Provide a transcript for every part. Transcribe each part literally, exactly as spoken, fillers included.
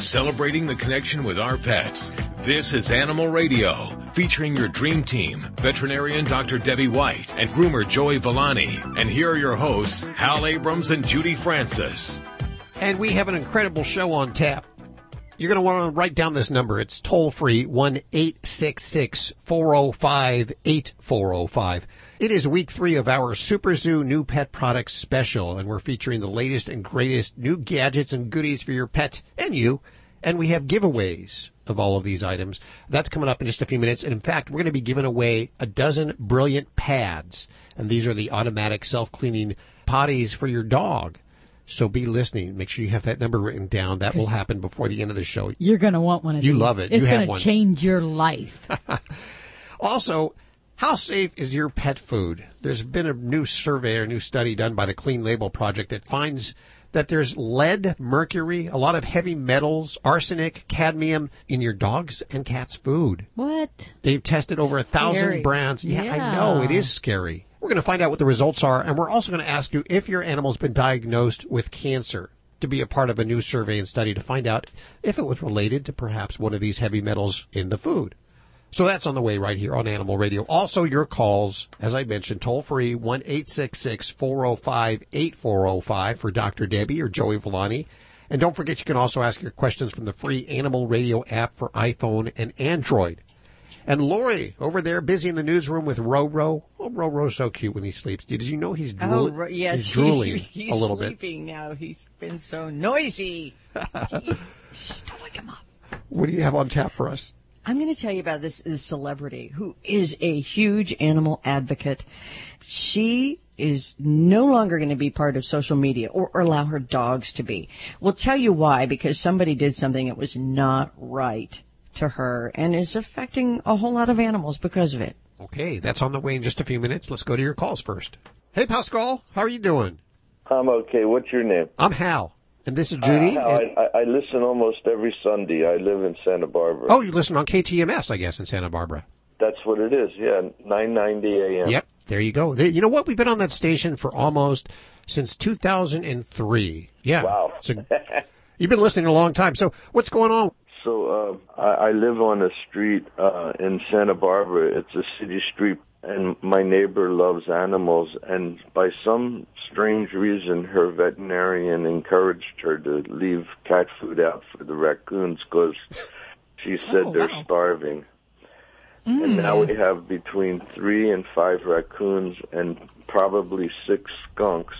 celebrating the connection with our pets. This is Animal Radio, featuring your dream team, veterinarian Doctor Debbie White and groomer Joey Villani. And here are your hosts, Hal Abrams and Judy Francis. And we have an incredible show on tap. You're going to want to write down this number. It's toll-free, one eight six six, four oh five, eight four oh five. It is week three of our SuperZoo New Pet Products Special, and we're featuring the latest and greatest new gadgets and goodies for your pet and you. And we have giveaways of all of these items. That's coming up in just a few minutes. And in fact, we're going to be giving away a dozen Brilliant Pads. And these are the automatic self-cleaning potties for your dog. So be listening. Make sure you have that number written down. That will happen before the end of the show. You're going to want one of you these. You love it. It's going to change your life. Also, how safe is your pet food? There's been a new survey or new study done by the Clean Label Project that finds that there's lead, mercury, a lot of heavy metals, arsenic, cadmium in your dog's and cat's food. What? They've tested over a thousand brands. Yeah, yeah, I know. It is scary. We're going to find out what the results are, and we're also going to ask you if your animal's been diagnosed with cancer to be a part of a new survey and study to find out if it was related to perhaps one of these heavy metals in the food. So that's on the way right here on Animal Radio. Also, your calls, as I mentioned, toll-free, one eight six six, four oh five, eight four oh five for Doctor Debbie or Joey Villani. And don't forget, you can also ask your questions from the free Animal Radio app for iPhone and Android. And Lori, over there, busy in the newsroom with Roro. Oh, Roro's so cute when he sleeps. Did you know he's drooling? Oh, yes, he's drooling he, he's a little bit. He's sleeping now. He's been so noisy. he, shh, don't wake him up. What do you have on tap for us? I'm going to tell you about this, this celebrity who is a huge animal advocate. She is no longer going to be part of social media or, or allow her dogs to be. We'll tell you why, because somebody did something that was not right to her and is affecting a whole lot of animals because of it. Okay, that's on the way in just a few minutes. Let's go to your calls first. Hey, Pascal, how are you doing? I'm okay. What's your name? I'm Hal, and this is Judy. Uh, Hal, and... I, I listen almost every Sunday. I live in Santa Barbara. Oh, you listen on K T M S, I guess, in Santa Barbara. That's what it is, yeah, nine ninety a.m. Yep, there you go. You know what? We've been on that station for almost since two thousand three. Yeah. Wow. So you've been listening a long time. So what's going on? So uh, I, I live on a street uh, in Santa Barbara. It's a city street, and my neighbor loves animals. And by some strange reason, her veterinarian encouraged her to leave cat food out for the raccoons because she said oh, they're wow. starving. Mm. And now we have between three and five raccoons and probably six skunks,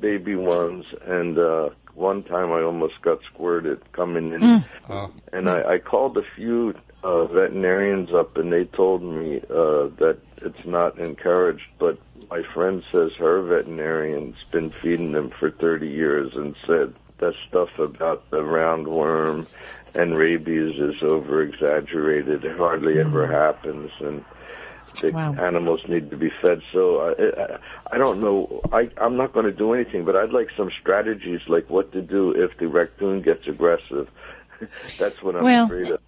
baby ones, and... Uh, One time I almost got squirted coming in, mm. uh, and I, I called a few uh, veterinarians up, and they told me uh, that it's not encouraged, but my friend says her veterinarian's been feeding them for thirty years and said that stuff about the roundworm and rabies is over-exaggerated. It hardly mm. ever happens, and... The wow. animals need to be fed. So uh, I, I don't know. I, I'm not going to do anything, but I'd like some strategies like what to do if the raccoon gets aggressive. That's what I'm well, afraid of.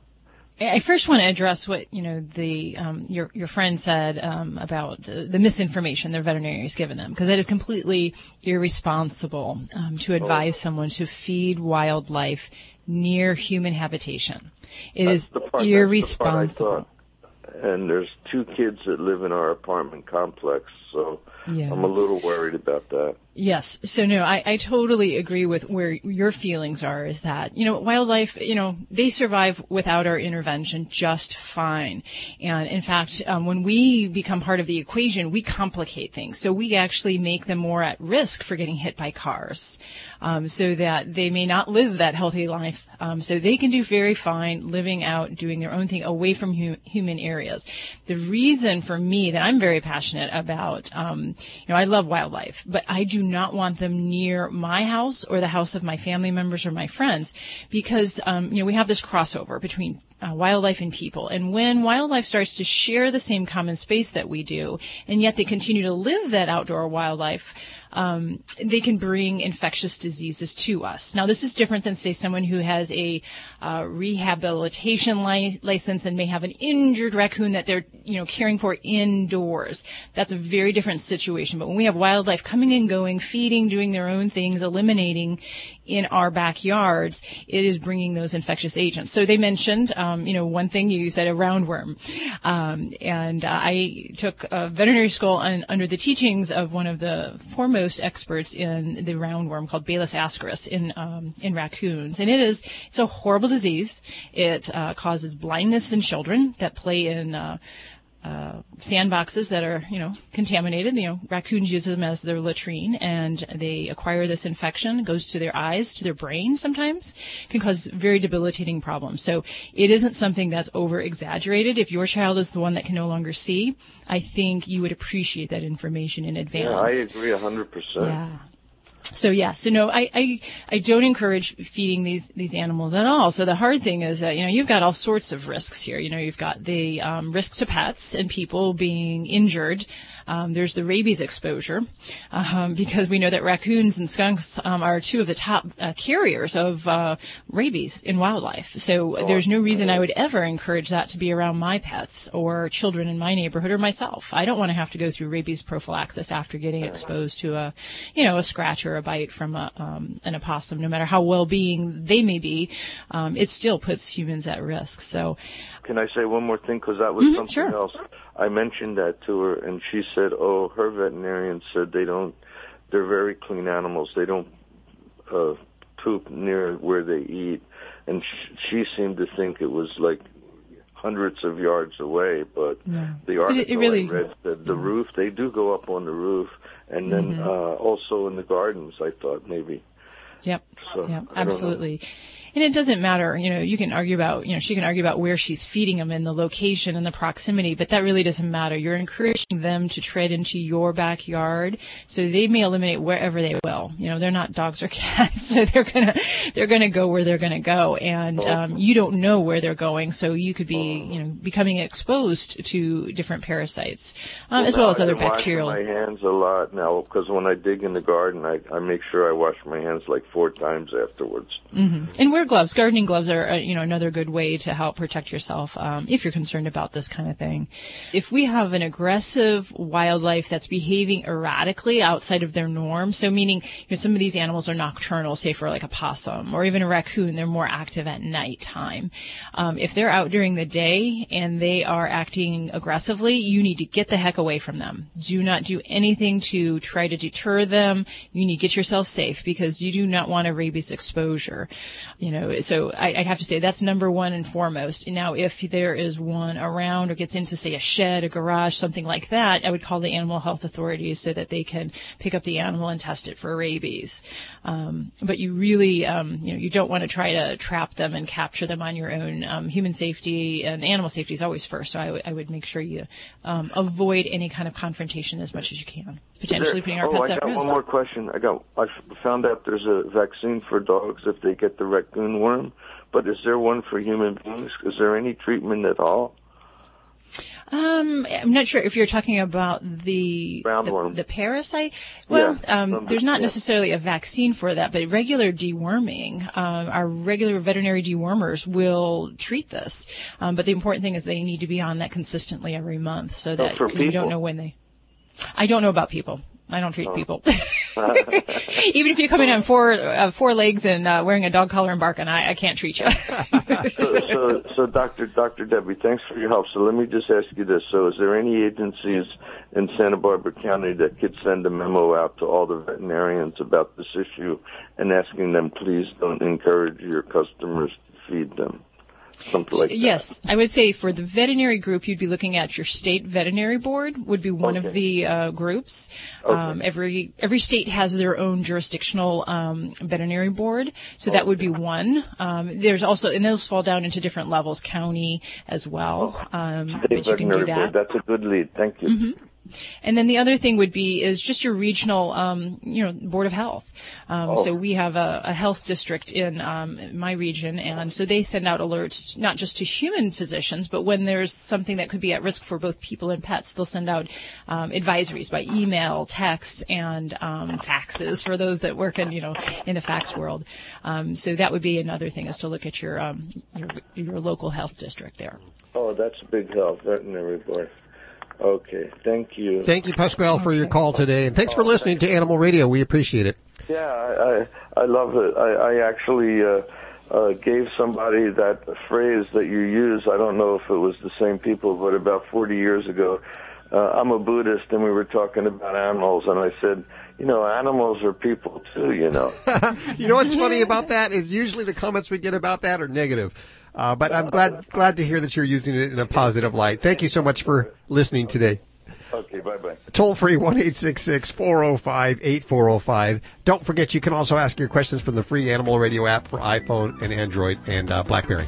I first want to address what, you know, the um, your your friend said um, about uh, the misinformation their veterinarian has given them, because that is completely irresponsible um, to advise oh. someone to feed wildlife near human habitation. It That's is the part, irresponsible. And there's two kids that live in our apartment complex, so yeah. I'm a little worried about that. Yes. So, no, I, I totally agree with where your feelings are is that, you know, wildlife, you know, they survive without our intervention just fine. And, in fact, um, when we become part of the equation, we complicate things. So we actually make them more at risk for getting hit by cars um, so that they may not live that healthy life. Um, so they can do very fine living out, doing their own thing away from hum- human areas. The reason for me that I'm very passionate about, um, you know, I love wildlife, but I do not want them near my house or the house of my family members or my friends because, um, you know, we have this crossover between uh, wildlife and people. And when wildlife starts to share the same common space that we do, and yet they continue to live that outdoor wildlife, um, they can bring infectious diseases to us. Now, this is different than, say, someone who has a uh, rehabilitation li- license and may have an injured raccoon that they're, you know, caring for indoors. That's a very different situation. But when we have wildlife coming and going, feeding, doing their own things, eliminating in our backyards, it is bringing those infectious agents. So they mentioned, um, you know, one thing you said, a roundworm. Um, and uh, I took uh, veterinary school and under the teachings of one of the foremost experts in the roundworm called Balis ascaris in, um, in raccoons. And it is, it's a horrible disease. It uh, causes blindness in children that play in, uh, Uh, sandboxes that are, you know, contaminated. You know, raccoons use them as their latrine, and they acquire this infection. It goes to their eyes, to their brain sometimes. It can cause very debilitating problems. So it isn't something that's over-exaggerated. If your child is the one that can no longer see, I think you would appreciate that information in advance. Yeah, I agree one hundred percent. Yeah. So yeah, so no, I, I, I don't encourage feeding these, these animals at all. So the hard thing is that, you know, you've got all sorts of risks here. You know, you've got the, um, risks to pets and people being injured. Um, there's the rabies exposure, um, because we know that raccoons and skunks, um, are two of the top uh, carriers of, uh, rabies in wildlife. So oh, there's no reason I would ever encourage that to be around my pets or children in my neighborhood or myself. I don't want to have to go through rabies prophylaxis after getting exposed to a, you know, a scratch or a bite from a, um, an opossum. No matter how well-being they may be, um, it still puts humans at risk. So, can I say one more thing? Because that was mm-hmm, something sure. else. I mentioned that to her, and she said, "Oh, her veterinarian said they don't. They're very clean animals. They don't uh, poop near where they eat." And she, she seemed to think it was like hundreds of yards away. But yeah. the article it really, I read said the yeah. roof. They do go up on the roof. And then mm-hmm. uh, also in the gardens, I thought, maybe. Yep, so, yep, absolutely. And it doesn't matter, you know, you can argue about, you know, she can argue about where she's feeding them and the location and the proximity, but that really doesn't matter. You're encouraging them to tread into your backyard, so they may eliminate wherever they will. You know, they're not dogs or cats, so they're gonna, they're gonna go where they're gonna go, and um, you don't know where they're going, so you could be, you know, becoming exposed to different parasites, um, well, as well as other bacterial. I wash my hands a lot now, because when I dig in the garden, I, I make sure I wash my hands like four times afterwards. Mm-hmm. And wear gloves. Gardening gloves are, uh, you know, another good way to help protect yourself um, if you're concerned about this kind of thing. If we have an aggressive wildlife that's behaving erratically outside of their norm, so meaning, you know, some of these animals are nocturnal, say for like a possum or even a raccoon, they're more active at nighttime. Um, if they're out during the day and they are acting aggressively, you need to get the heck away from them. Do not do anything to try to deter them. You need to get yourself safe, because you do not want a rabies exposure, you know. So I, I have to say that's number one and foremost. Now, if there is one around or gets into, say, a shed, a garage, something like that, I would call the animal health authorities so that they can pick up the animal and test it for rabies. Um, but you really, um, you know, you don't want to try to trap them and capture them on your own. Um, human safety and animal safety is always first, so I, w- I would make sure you um, avoid any kind of confrontation as much as you can. Potentially putting our pets at risk. Oh, I got one more question. I got. I found out there's a vaccine for dogs if they get the raccoon worm, but is there one for human beings? Is there any treatment at all? Um, I'm not sure if you're talking about the the, the parasite. Well, yeah, um, there's not yeah. necessarily a vaccine for that, but regular deworming, um, our regular veterinary dewormers will treat this. Um, but the important thing is they need to be on that consistently every month, so that so you don't know when they. I don't know about people. I don't treat oh. people. Even if you come in on four uh, four legs and uh, wearing a dog collar and barking, I, I can't treat you. so, so, so, Doctor Doctor Debbie, thanks for your help. So let me just ask you this. So is there any agencies in Santa Barbara County that could send a memo out to all the veterinarians about this issue and asking them, please don't encourage your customers to feed them? Something like that. Yes, I would say for the veterinary group, you'd be looking at your state veterinary board would be one okay. of the uh, groups. Okay. Um, every every state has their own jurisdictional um, veterinary board, so okay. that would be one. Um, there's also, and those fall down into different levels, county as well. Um, state but you can do that. Board. That's a good lead. Thank you. Mm-hmm. And then the other thing would be is just your regional, um, you know, board of health. Um, oh. So we have a, a health district in um, my region, and so they send out alerts not just to human physicians, but when there's something that could be at risk for both people and pets, they'll send out um, advisories by email, text, and um, faxes for those that work in, you know, in the fax world. Um, so that would be another thing, is to look at your um, your, your local health district there. Oh, that's a big help, veterinary board. Okay, thank you. Thank you, Pascal, for your call today. And thanks for listening to Animal Radio. We appreciate it. Yeah, I I, I love it. I, I actually uh, uh, gave somebody that phrase that you use. I don't know if it was the same people, but about forty years ago, uh, I'm a Buddhist, and we were talking about animals, and I said, you know, animals are people too, you know. You know what's funny about that is usually the comments we get about that are negative. Uh, but I'm glad glad to hear that you're using it in a positive light. Thank you so much for listening today. Okay, bye-bye. Toll free, one eight six six, four oh five, eight four oh five. Don't forget, you can also ask your questions from the free Animal Radio app for iPhone and Android and uh, BlackBerry.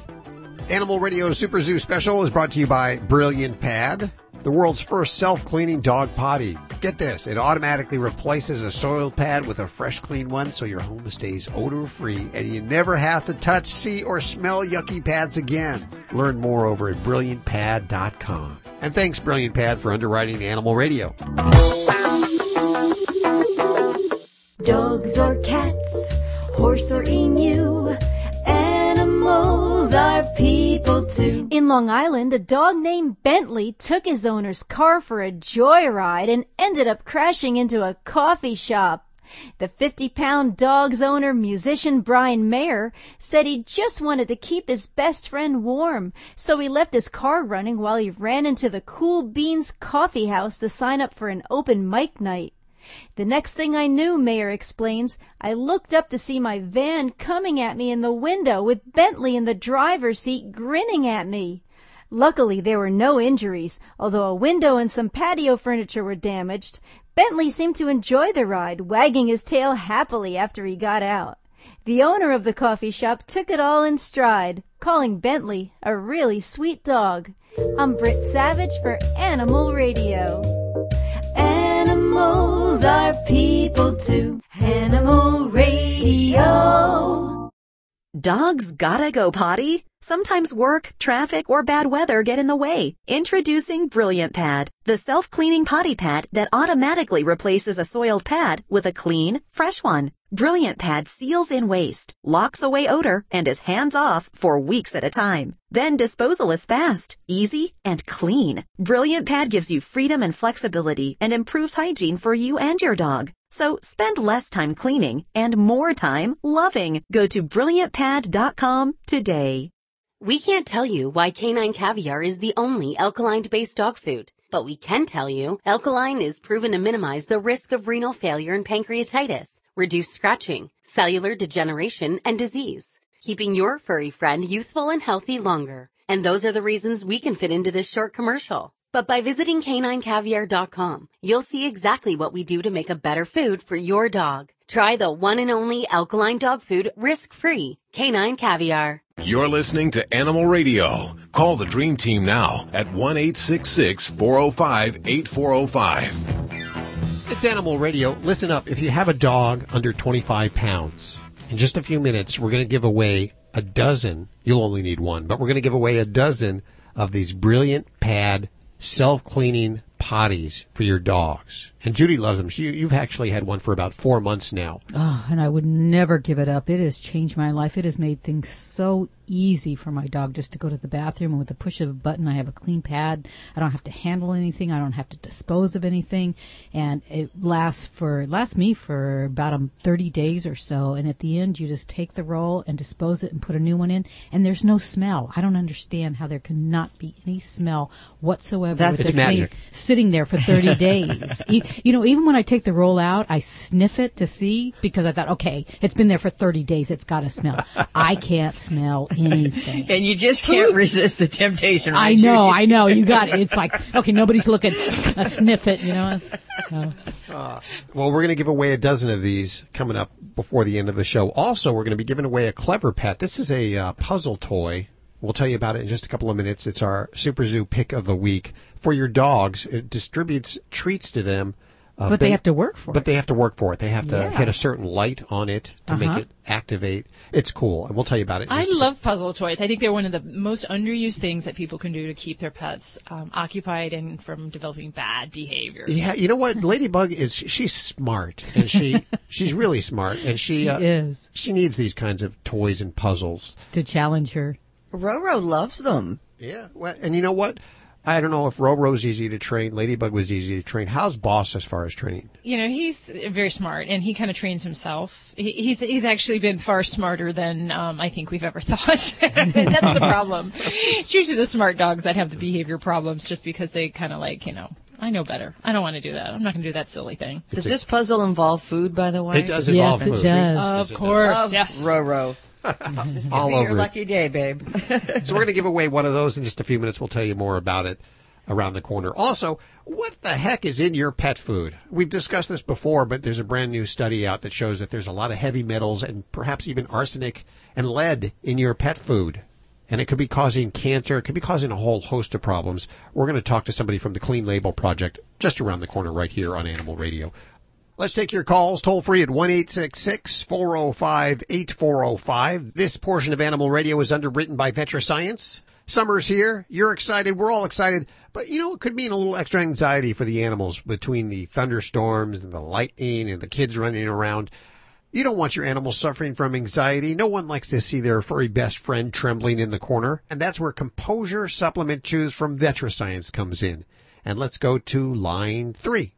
Animal Radio Super Zoo Special is brought to you by Brilliant Pad, the world's first self-cleaning dog potty. Get this, it automatically replaces a soiled pad with a fresh, clean one, so your home stays odor-free and you never have to touch, see, or smell yucky pads again. Learn more over at brilliant pad dot com. And thanks, Brilliant Pad, for underwriting Animal Radio. Dogs or cats, horse or emu, animals are people too. In Long Island, a dog named Bentley took his owner's car for a joyride and ended up crashing into a coffee shop. The fifty-pound dog's owner, musician Brian Mayer, said he just wanted to keep his best friend warm, so he left his car running while he ran into the Cool Beans Coffee House to sign up for an open mic night. The next thing I knew, Mayer explains, I looked up to see my van coming at me in the window with Bentley in the driver's seat grinning at me. Luckily, there were no injuries, although a window and some patio furniture were damaged. Bentley seemed to enjoy the ride, wagging his tail happily after he got out. The owner of the coffee shop took it all in stride, calling Bentley a really sweet dog. I'm Britt Savage for Animal Radio. Animals are people too. Animal Radio. Dogs gotta go potty? Sometimes work, traffic, or bad weather get in the way. Introducing Brilliant Pad, the self-cleaning potty pad that automatically replaces a soiled pad with a clean, fresh one. Brilliant Pad seals in waste, locks away odor, and is hands-off for weeks at a time. Then disposal is fast, easy, and clean. Brilliant Pad gives you freedom and flexibility and improves hygiene for you and your dog. So spend less time cleaning and more time loving. Go to brilliant pad dot com today. We can't tell you why Canine Caviar is the only alkaline-based dog food, but we can tell you alkaline is proven to minimize the risk of renal failure and pancreatitis, reduce scratching, cellular degeneration, and disease, keeping your furry friend youthful and healthy longer. And those are the reasons we can fit into this short commercial. But by visiting canine caviar dot com, you'll see exactly what we do to make a better food for your dog. Try the one and only alkaline dog food risk-free, Canine Caviar. You're listening to Animal Radio. Call the Dream Team now at one eight six six, four oh five, eight four oh five. It's Animal Radio. Listen up. If you have a dog under twenty-five pounds, in just a few minutes, we're going to give away a dozen. You'll only need one, but we're going to give away a dozen of these Brilliant Pad self-cleaning potties for your dogs. And Judy loves them. She, you've actually had one for about four months now. Oh, and I would never give it up. It has changed my life. It has made things so easy for my dog just to go to the bathroom. And with the push of a button, I have a clean pad. I don't have to handle anything. I don't have to dispose of anything. And it lasts for it lasts me for about um, thirty days or so. And at the end, you just take the roll and dispose it and put a new one in. And there's no smell. I don't understand how there cannot be any smell whatsoever. That's it's magic. Sitting there for thirty days. You know, even when I take the roll out, I sniff it to see because I thought, okay, it's been there for thirty days. It's got to smell. I can't smell anything. And you just can't resist the temptation. Right? I know. I know. You got it. It's like, okay, nobody's looking. I sniff it, you know. Uh, well, we're going to give away a dozen of these coming up before the end of the show. Also, we're going to be giving away a Clever Pet. This is a uh, puzzle toy. We'll tell you about it in just a couple of minutes. It's our SuperZoo pick of the week for your dogs. It distributes treats to them. Uh, but they, they have to work for but it. But they have to work for it. They have to yeah. hit a certain light on it to uh-huh. make it activate. It's cool. And we'll tell you about it. I love puzzle toys. I think they're one of the most underused things that people can do to keep their pets um, occupied and from developing bad behavior. Yeah. You know what? Ladybug is, she's smart and she, she's really smart and she, she uh, is. She needs these kinds of toys and puzzles to challenge her. Roro loves them. Yeah. Well, and you know what? I don't know if Roro's easy to train. Ladybug was easy to train. How's Boss as far as training? You know, he's very smart, and he kind of trains himself. He, he's he's actually been far smarter than um, I think we've ever thought. That's the problem. It's usually the smart dogs that have the behavior problems just because they kind of like, you know, I know better. I don't want to do that. I'm not going to do that silly thing. Does it's this a, puzzle involve food, by the way? It does involve yes, food. Yes, it does. Of course, of yes. Roro. All over your lucky day, babe. So we're going to give away one of those in just a few minutes. We'll tell you more about it around the corner. Also, what the heck is in your pet food? We've discussed this before, but there's a brand new study out that shows that there's a lot of heavy metals and perhaps even arsenic and lead in your pet food. And it could be causing cancer. It could be causing a whole host of problems. We're going to talk to somebody from the Clean Label Project just around the corner right here on Animal Radio. Let's take your calls toll-free at one eight six six, four oh five, eight four oh five. This portion of Animal Radio is underwritten by VetriScience. Summer's here. You're excited. We're all excited. But, you know, it could mean a little extra anxiety for the animals between the thunderstorms and the lightning and the kids running around. You don't want your animals suffering from anxiety. No one likes to see their furry best friend trembling in the corner. And that's where Composure Supplement Chews from VetriScience comes in. And let's go to line three.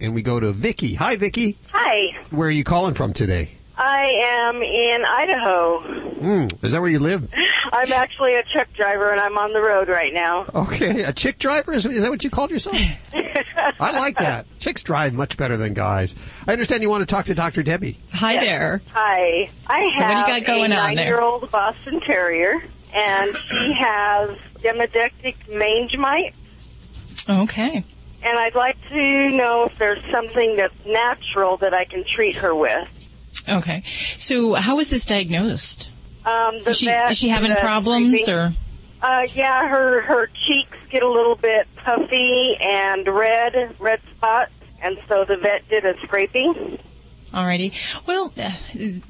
And we go to Vicky. Hi, Vicky. Hi. Where are you calling from today? I am in Idaho. Mm, is that where you live? I'm actually a truck driver, and I'm on the road right now. Okay, a chick driver? Is, is that what you called yourself? I like that. Chicks drive much better than guys. I understand you want to talk to Doctor Debbie. Hi yes. there. Hi. I so have what do you got going a nine-year-old Boston Terrier, and she has demodectic mange mite. Okay. And I'd like to know if there's something that's natural that I can treat her with. Okay. So how was this diagnosed? Um, the is, she, vet, is she having the problems? Breathing. or? Uh, yeah, her, her cheeks get a little bit puffy and red, red spots, and so the vet did a scraping. Alrighty. Well,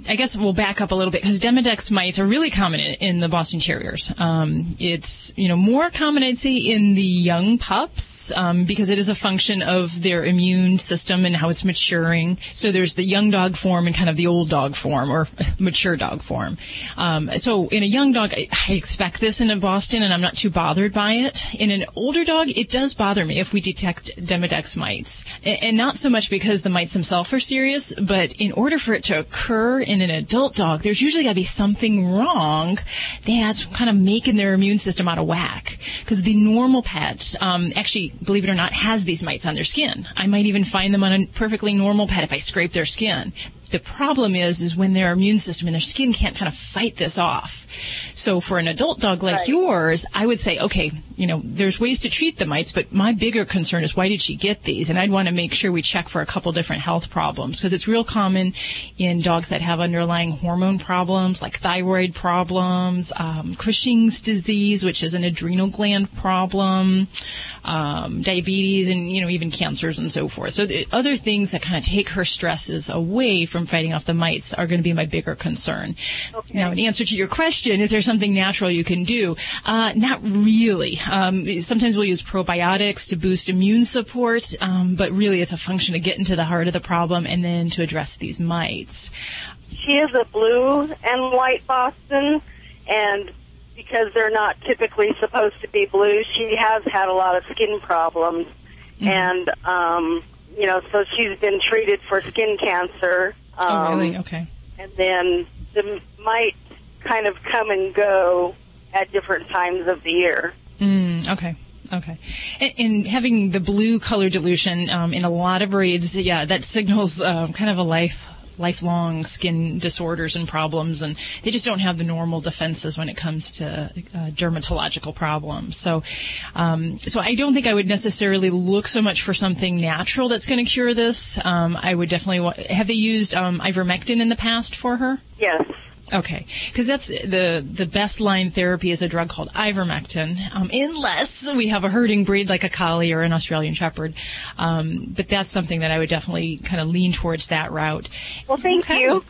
I guess we'll back up a little bit because Demodex mites are really common in, in the Boston Terriers. Um, it's, you know, more common, I'd say, in the young pups um, because it is a function of their immune system and how it's maturing. So there's the young dog form and kind of the old dog form or mature dog form. Um, so in a young dog, I, I expect this in a Boston, and I'm not too bothered by it. In an older dog, it does bother me if we detect Demodex mites, and, and not so much because the mites themselves are serious, but But in order for it to occur in an adult dog, there's usually got to be something wrong that's kind of making their immune system out of whack. Because the normal pet, um, actually, believe it or not, has these mites on their skin. I might even find them on a perfectly normal pet if I scrape their skin. The problem is, is when their immune system and their skin can't kind of fight this off. So for an adult dog like right. yours, I would say, okay, you know, there's ways to treat the mites, but my bigger concern is why did she get these? And I'd want to make sure we check for a couple different health problems because it's real common in dogs that have underlying hormone problems like thyroid problems, um, Cushing's disease, which is an adrenal gland problem, um, diabetes, and, you know, even cancers and so forth. So the other things that kind of take her stresses away from fighting off the mites are going to be my bigger concern. Okay. Now, in answer to your question, is there something natural you can do? Uh, not really. Um, sometimes we'll use probiotics to boost immune support, um, but really it's a function of getting to the heart of the problem and then to address these mites. She is a blue and white Boston, and because they're not typically supposed to be blue, she has had a lot of skin problems, mm-hmm. and um, you know, so she's been treated for skin cancer. Um, oh, really? Okay. And then the mites kind of come and go at different times of the year. Mm, okay. Okay. And, and having the blue color dilution um, in a lot of breeds, yeah, that signals uh, kind of a life lifelong skin disorders and problems, and they just don't have the normal defenses when it comes to uh, dermatological problems. So um, so I don't think I would necessarily look so much for something natural that's going to cure this. Um, I would definitely wa- have they used um, ivermectin in the past for her? Yes. Okay, because that's the the best line therapy is a drug called ivermectin, um, unless we have a herding breed like a collie or an Australian shepherd. Um, but that's something that I would definitely kind of lean towards that route. Well, thank okay. you.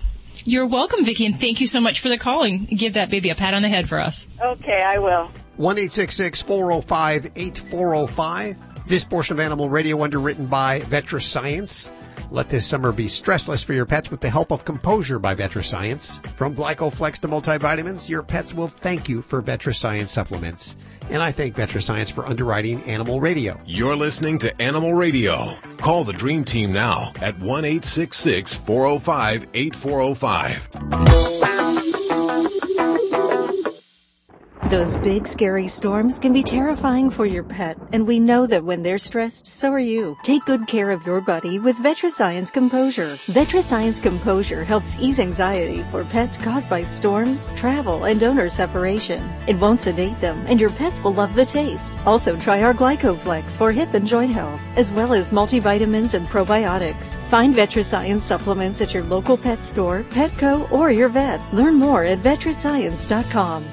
You're welcome, Vicki, and thank you so much for the call. And give that baby a pat on the head for us. Okay, I will. one eight six six, four oh five, eight four oh five. This portion of Animal Radio underwritten by VetriScience. Let this summer be stressless for your pets with the help of Composure by VetriScience. From GlycoFlex to multivitamins, your pets will thank you for VetriScience supplements. And I thank VetriScience for underwriting Animal Radio. You're listening to Animal Radio. Call the Dream Team now at one eight six six, four oh five, eight four oh five. Those big, scary storms can be terrifying for your pet, and we know that when they're stressed, so are you. Take good care of your buddy with VetriScience Composure. VetriScience Composure helps ease anxiety for pets caused by storms, travel, and owner separation. It won't sedate them, and your pets will love the taste. Also, try our GlycoFlex for hip and joint health, as well as multivitamins and probiotics. Find VetriScience supplements at your local pet store, Petco, or your vet. Learn more at vetriscience dot com.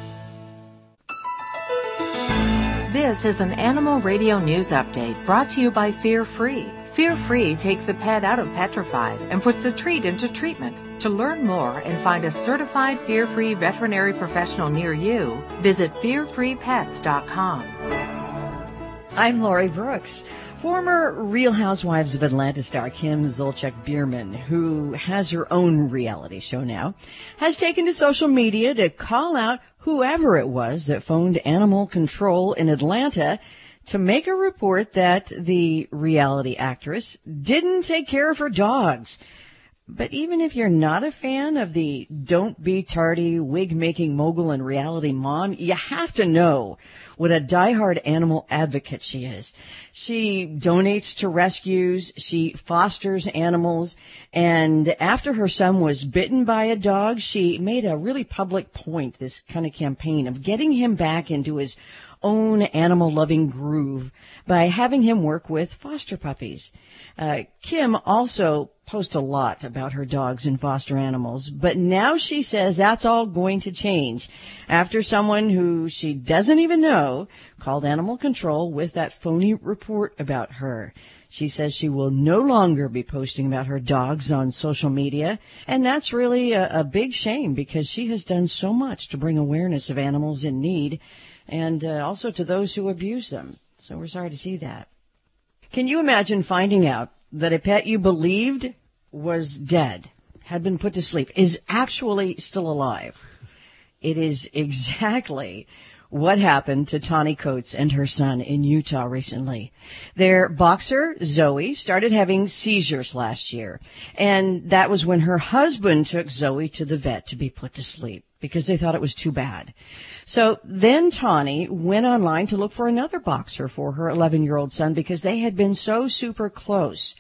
This is an Animal Radio News Update brought to you by Fear Free. Fear Free takes the pet out of petrified and puts the treat into treatment. To learn more and find a certified Fear Free veterinary professional near you, visit fear free pets dot com. I'm Lori Brooks. Former Real Housewives of Atlanta star Kim Zolciak-Bierman, who has her own reality show now, has taken to social media to call out whoever it was that phoned animal control in Atlanta to make a report that the reality actress didn't take care of her dogs. But even if you're not a fan of the don't be tardy, wig-making mogul and reality mom, you have to know what a diehard animal advocate she is. She donates to rescues, she fosters animals, and after her son was bitten by a dog, she made a really public point, this kind of campaign, of getting him back into his own animal-loving groove by having him work with foster puppies. Uh, Kim also posts a lot about her dogs and foster animals, but now she says that's all going to change after someone who she doesn't even know called animal control with that phony report about her. She says she will no longer be posting about her dogs on social media, and that's really a, a big shame because she has done so much to bring awareness of animals in need and uh, also to those who abuse them. So we're sorry to see that. Can you imagine finding out that a pet you believed was dead, had been put to sleep, is actually still alive? It is exactly what happened to Tawny Coates and her son in Utah recently. Their boxer, Zoey, started having seizures last year, and that was when her husband took Zoey to the vet to be put to sleep because they thought it was too bad. So then Tawny went online to look for another boxer for her eleven-year-old son because they had been so super close.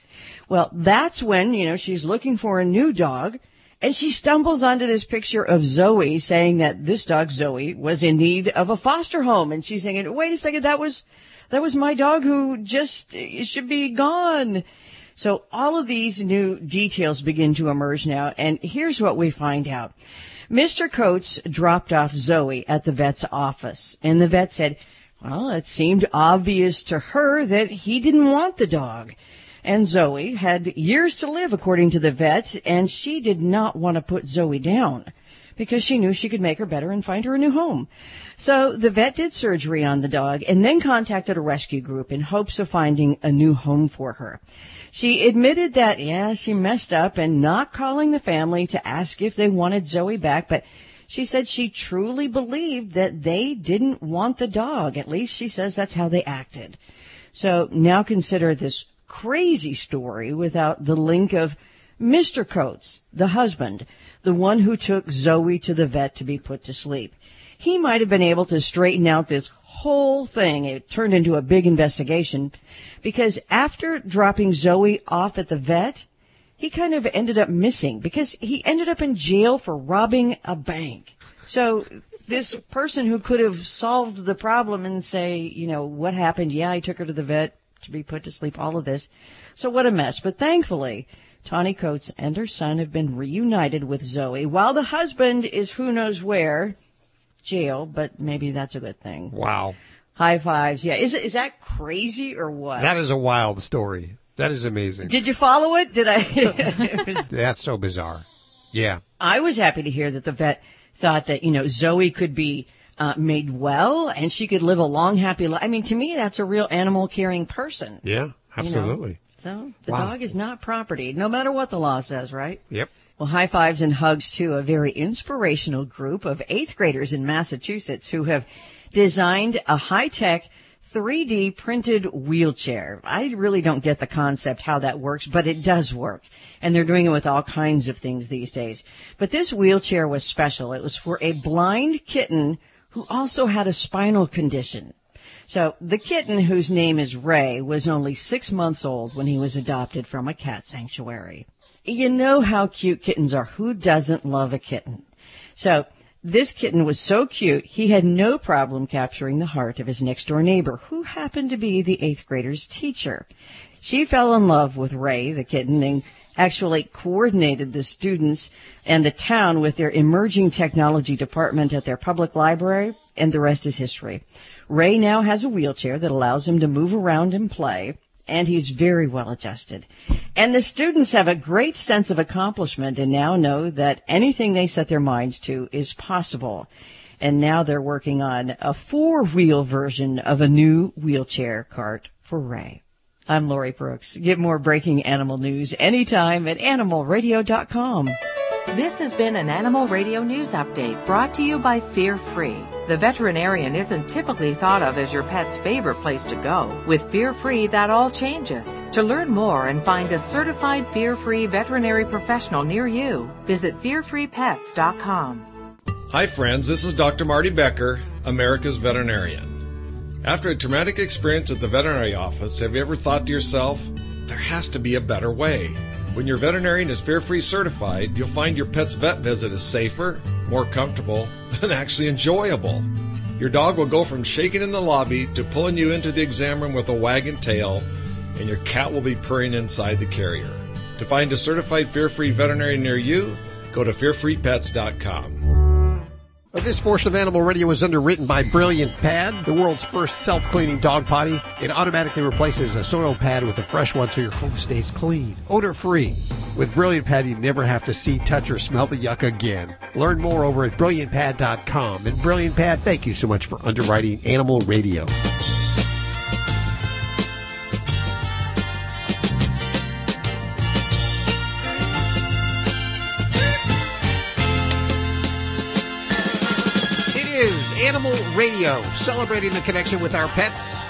Well, that's when, you know, she's looking for a new dog, and she stumbles onto this picture of Zoey saying that this dog, Zoey, was in need of a foster home. And she's thinking, wait a second, that was that was my dog who just should be gone. So all of these new details begin to emerge now, and here's what we find out. Mister Coates dropped off Zoey at the vet's office, and the vet said, well, it seemed obvious to her that he didn't want the dog. And Zoey had years to live, according to the vet, and she did not want to put Zoey down because she knew she could make her better and find her a new home. So the vet did surgery on the dog and then contacted a rescue group in hopes of finding a new home for her. She admitted that, yeah, she messed up and not calling the family to ask if they wanted Zoey back, but she said she truly believed that they didn't want the dog. At least she says that's how they acted. So now consider this crazy story without the link of Mister Coates, the husband, the one who took Zoey to the vet to be put to sleep. He might have been able to straighten out this whole thing. It turned into a big investigation because after dropping Zoey off at the vet, he kind of ended up missing because he ended up in jail for robbing a bank. So this person who could have solved the problem and say, you know, what happened? Yeah, I took her to the vet to be put to sleep, all of this. So what a mess. But thankfully, Tawny Coates and her son have been reunited with Zoey while the husband is who knows where. Jail, but maybe that's a good thing. Wow. High fives. Yeah. Is is that crazy or what? That is a wild story. That is amazing. Did you follow it? Did I? It was... That's so bizarre. Yeah. I was happy to hear that the vet thought that, you know, Zoey could be uh, made well and she could live a long, happy life. I mean, to me, that's a real animal caring person. Yeah, absolutely. You know? So the wow. dog is not property, no matter what the law says, right? Yep. Well, high fives and hugs to a very inspirational group of eighth graders in Massachusetts who have designed a high-tech three D printed wheelchair. I really don't get the concept how that works, but it does work. And they're doing it with all kinds of things these days. But this wheelchair was special. It was for a blind kitten who also had a spinal condition. So the kitten, whose name is Ray, was only six months old when he was adopted from a cat sanctuary. You know how cute kittens are. Who doesn't love a kitten? So this kitten was so cute, he had no problem capturing the heart of his next-door neighbor, who happened to be the eighth grader's teacher. She fell in love with Ray, the kitten, and actually coordinated the students and the town with their emerging technology department at their public library, and the rest is history. Ray now has a wheelchair that allows him to move around and play, and he's very well-adjusted. And the students have a great sense of accomplishment and now know that anything they set their minds to is possible. And now they're working on a four-wheel version of a new wheelchair cart for Ray. I'm Lori Brooks. Get more breaking animal news anytime at animal radio dot com. This has been an Animal Radio News Update brought to you by Fear Free. The veterinarian isn't typically thought of as your pet's favorite place to go. With Fear Free, that all changes. To learn more and find a certified Fear Free veterinary professional near you, visit fear free pets dot com. Hi friends, this is Doctor Marty Becker, America's veterinarian. After a traumatic experience at the veterinary office, have you ever thought to yourself, there has to be a better way? When your veterinarian is Fear-Free certified, you'll find your pet's vet visit is safer, more comfortable, and actually enjoyable. Your dog will go from shaking in the lobby to pulling you into the exam room with a wagging tail, and your cat will be purring inside the carrier. To find a certified Fear-Free veterinarian near you, go to fear free pets dot com. This portion of Animal Radio is underwritten by Brilliant Pad, the world's first self-cleaning dog potty. It automatically replaces a soiled pad with a fresh one so your home stays clean, odor-free. With Brilliant Pad, you never have to see, touch, or smell the yuck again. Learn more over at brilliant pad dot com. And Brilliant Pad, thank you so much for underwriting Animal Radio. Animal Radio, celebrating the connection with our pets.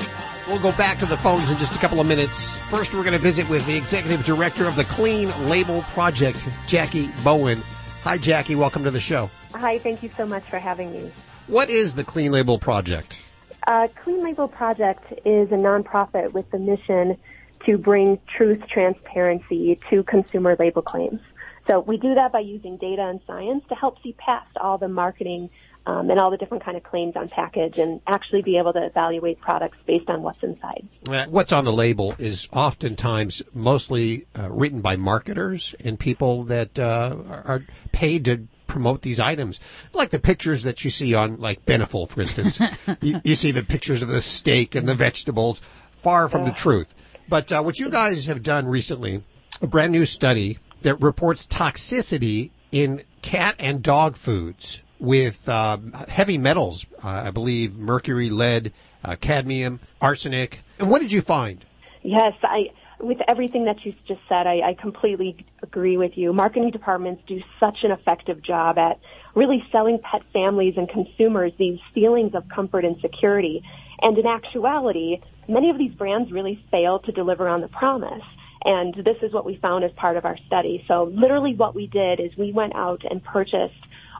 We'll go back to the phones in just a couple of minutes. First, we're going to visit with the executive director of the Clean Label Project, Jackie Bowen. Hi, Jackie. Welcome to the show. Hi. Thank you so much for having me. What is the Clean Label Project? Uh, Clean Label Project is a nonprofit with the mission to bring truth, transparency to consumer label claims. So we do that by using data and science to help see past all the marketing Um, and all the different kind of claims on package and actually be able to evaluate products based on what's inside. What's on the label is oftentimes mostly uh, written by marketers and people that uh, are paid to promote these items, like the pictures that you see on, like, Beneful, for instance. you, you see the pictures of the steak and the vegetables, far from uh, the truth. But uh, what you guys have done recently, a brand new study that reports toxicity in cat and dog foods with uh, heavy metals, uh, I believe mercury, lead, uh, cadmium, arsenic. And what did you find? Yes, I, with everything that you just said, I, I completely agree with you. Marketing departments do such an effective job at really selling pet families and consumers these feelings of comfort and security. And in actuality, many of these brands really fail to deliver on the promise. And this is what we found as part of our study. So literally what we did is we went out and purchased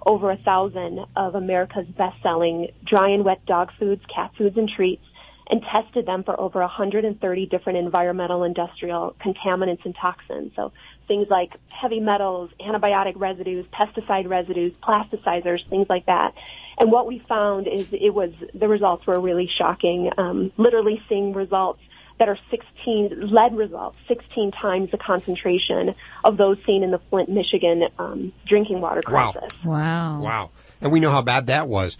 over a thousand of America's best-selling dry and wet dog foods, cat foods, and treats, and tested them for over one hundred thirty different environmental, industrial contaminants and toxins. So things like heavy metals, antibiotic residues, pesticide residues, plasticizers, things like that. And what we found is it was the results were really shocking, um, literally seeing results that are sixteen lead results, sixteen times the concentration of those seen in the Flint, Michigan um, drinking water crisis. Wow. Wow. Wow. And we know how bad that was.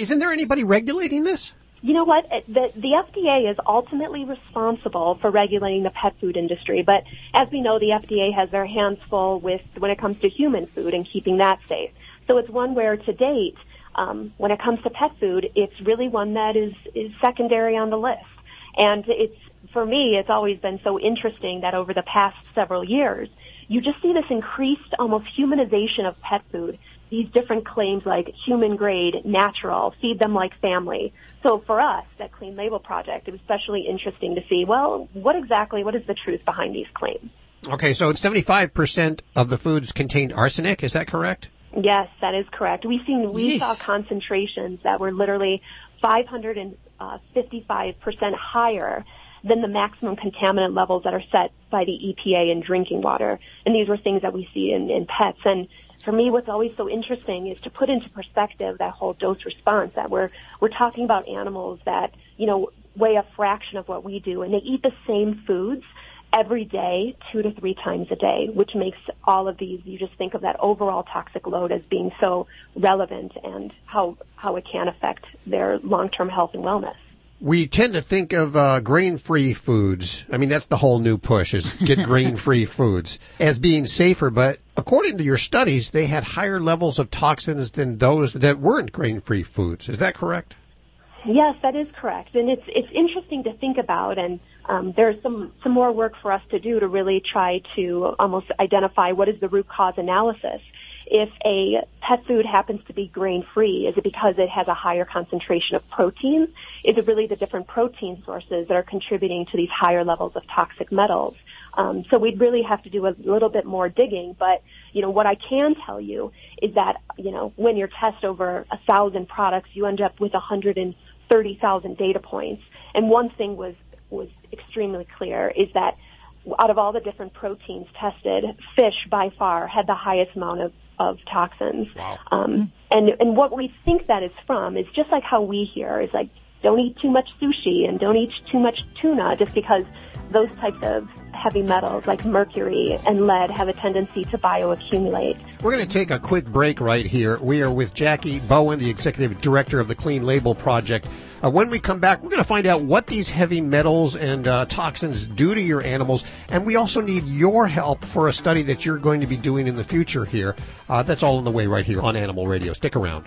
Isn't there anybody regulating this? You know what? The, the F D A is ultimately responsible for regulating the pet food industry. But as we know, the F D A has their hands full with when it comes to human food and keeping that safe. So it's one where to date, um, when it comes to pet food, it's really one that is, is secondary on the list. And it's for me, it's always been so interesting that over the past several years, you just see this increased almost humanization of pet food. These different claims like human grade, natural, feed them like family. So for us, that Clean Label Project, it was especially interesting to see, well, what exactly, what is the truth behind these claims? Okay, so seventy-five percent of the foods contain arsenic, is that correct? Yes, that is correct. We've seen, we Yeesh. saw concentrations that were literally five hundred fifty-five percent higher than the maximum contaminant levels that are set by the E P A in drinking water. And these were things that we see in, in pets. And for me, what's always so interesting is to put into perspective that whole dose response, that we're we're talking about animals that, you know, weigh a fraction of what we do, and they eat the same foods every day, two to three times a day, which makes all of these, you just think of that overall toxic load as being so relevant and how how it can affect their long-term health and wellness. We tend to think of uh, grain-free foods. I mean, that's the whole new push, is get grain-free foods, as being safer. But according to your studies, they had higher levels of toxins than those that weren't grain-free foods. Is that correct? Yes, that is correct. And it's it's interesting to think about. And um, there's some, some more work for us to do to really try to almost identify what is the root cause analysis. If a pet food happens to be grain-free, is it because it has a higher concentration of protein? Is it really the different protein sources that are contributing to these higher levels of toxic metals? Um, so we'd really have to do a little bit more digging. But, you know, what I can tell you is that, you know, when you test over a thousand products, you end up with one hundred thirty thousand data points. And one thing was, was extremely clear is that out of all the different proteins tested, fish by far had the highest amount of, of toxins. Wow. Um, and, and what we think that is from is just like how we hear is like, don't eat too much sushi and don't eat too much tuna, just because those types of heavy metals like mercury and lead have a tendency to bioaccumulate. We're going to take a quick break right here. We are with Jackie Bowen, the Executive Director of the Clean Label Project. Uh, when we come back, we're going to find out what these heavy metals and uh, toxins do to your animals. And we also need your help for a study that you're going to be doing in the future here. Uh, that's all on the way right here on Animal Radio. Stick around.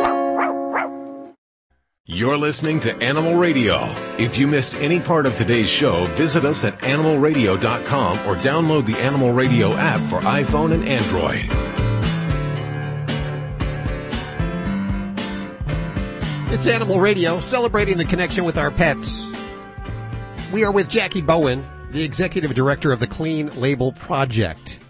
You're listening to Animal Radio. If you missed any part of today's show, visit us at animal radio dot com or download the Animal Radio app for iPhone and Android. It's Animal Radio, celebrating the connection with our pets. We are with Jackie Bowen, the Executive Director of the Clean Label Project.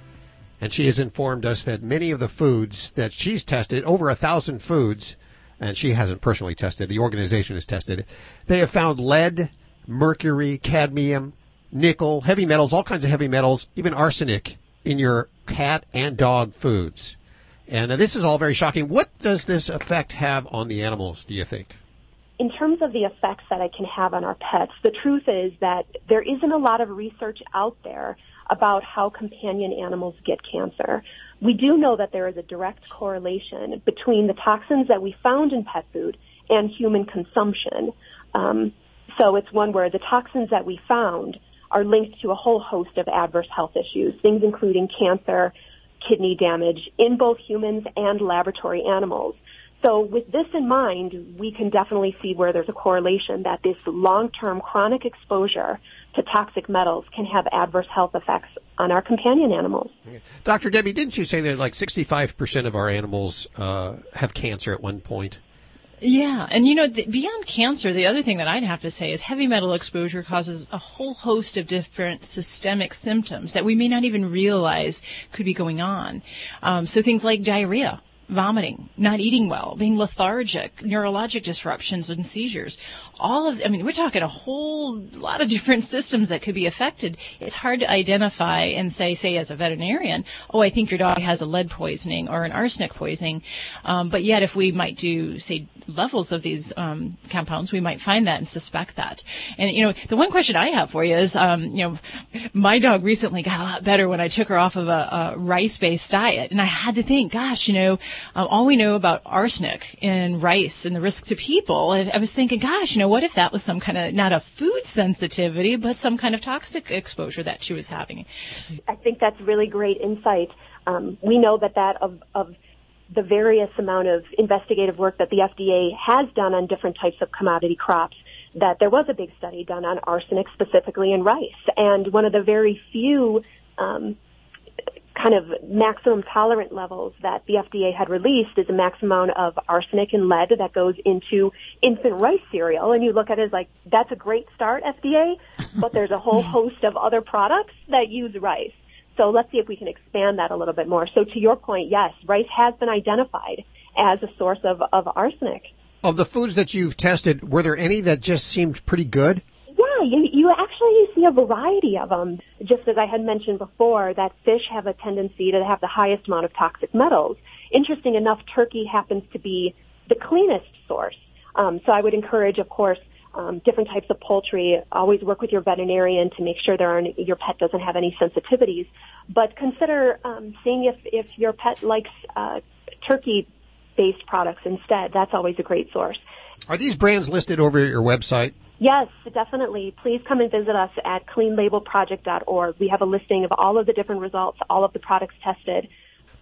And she has informed us that many of the foods that she's tested, over a thousand foods, and she hasn't personally tested, the organization has tested, they have found lead, mercury, cadmium, nickel, heavy metals, all kinds of heavy metals, even arsenic in your cat and dog foods. And uh, this is all very shocking. What does this effect have on the animals, do you think? In terms of the effects that it can have on our pets, the truth is that there isn't a lot of research out there about how companion animals get cancer. We do know that there is a direct correlation between the toxins that we found in pet food and human consumption. Um, so it's one where the toxins that we found are linked to a whole host of adverse health issues, things including cancer, kidney damage in both humans and laboratory animals. So with this in mind, we can definitely see where there's a correlation that this long-term chronic exposure to toxic metals can have adverse health effects on our companion animals. Doctor Debbie, didn't you say that like sixty-five percent of our animals uh, have cancer at one point? Yeah, and you know, the, beyond cancer, the other thing that I'd have to say is heavy metal exposure causes a whole host of different systemic symptoms that we may not even realize could be going on. Um, so things like diarrhea, vomiting, not eating well, being lethargic, neurologic disruptions and seizures. All of, I mean, we're talking a whole lot of different systems that could be affected. It's hard to identify and say, say as a veterinarian, oh, I think your dog has a lead poisoning or an arsenic poisoning. Um, but yet if we might do, say, levels of these um, compounds, we might find that and suspect that. And, you know, the one question I have for you is, um, you know, my dog recently got a lot better when I took her off of a, a rice-based diet. And I had to think, gosh, you know, um, all we know about arsenic in rice and the risk to people, I, I was thinking, gosh, you know, what if that was some kind of, not a food sensitivity, but some kind of toxic exposure that she was having? I think that's really great insight. Um, we know that that of, of the various amount of investigative work that the F D A has done on different types of commodity crops, that there was a big study done on arsenic specifically in rice. And one of the very few um, kind of maximum tolerant levels that the F D A had released is a maximum amount of arsenic and lead that goes into infant rice cereal. And you look at it as like, that's a great start, F D A, but there's a whole host of other products that use rice. So let's see if we can expand that a little bit more. So to your point, yes, rice has been identified as a source of, of arsenic. Of the foods that you've tested, were there any that just seemed pretty good? Yeah, you, you actually see a variety of them. Just as I had mentioned before, that fish have a tendency to have the highest amount of toxic metals. Interesting enough, turkey happens to be the cleanest source. Um, so I would encourage, of course, Um, different types of poultry. Always work with your veterinarian to make sure there aren't, your pet doesn't have any sensitivities. But consider um, seeing if, if your pet likes uh, turkey-based products instead. That's always a great source. Are these brands listed over at your website? Yes, definitely. Please come and visit us at clean label project dot org. We have a listing of all of the different results, all of the products tested.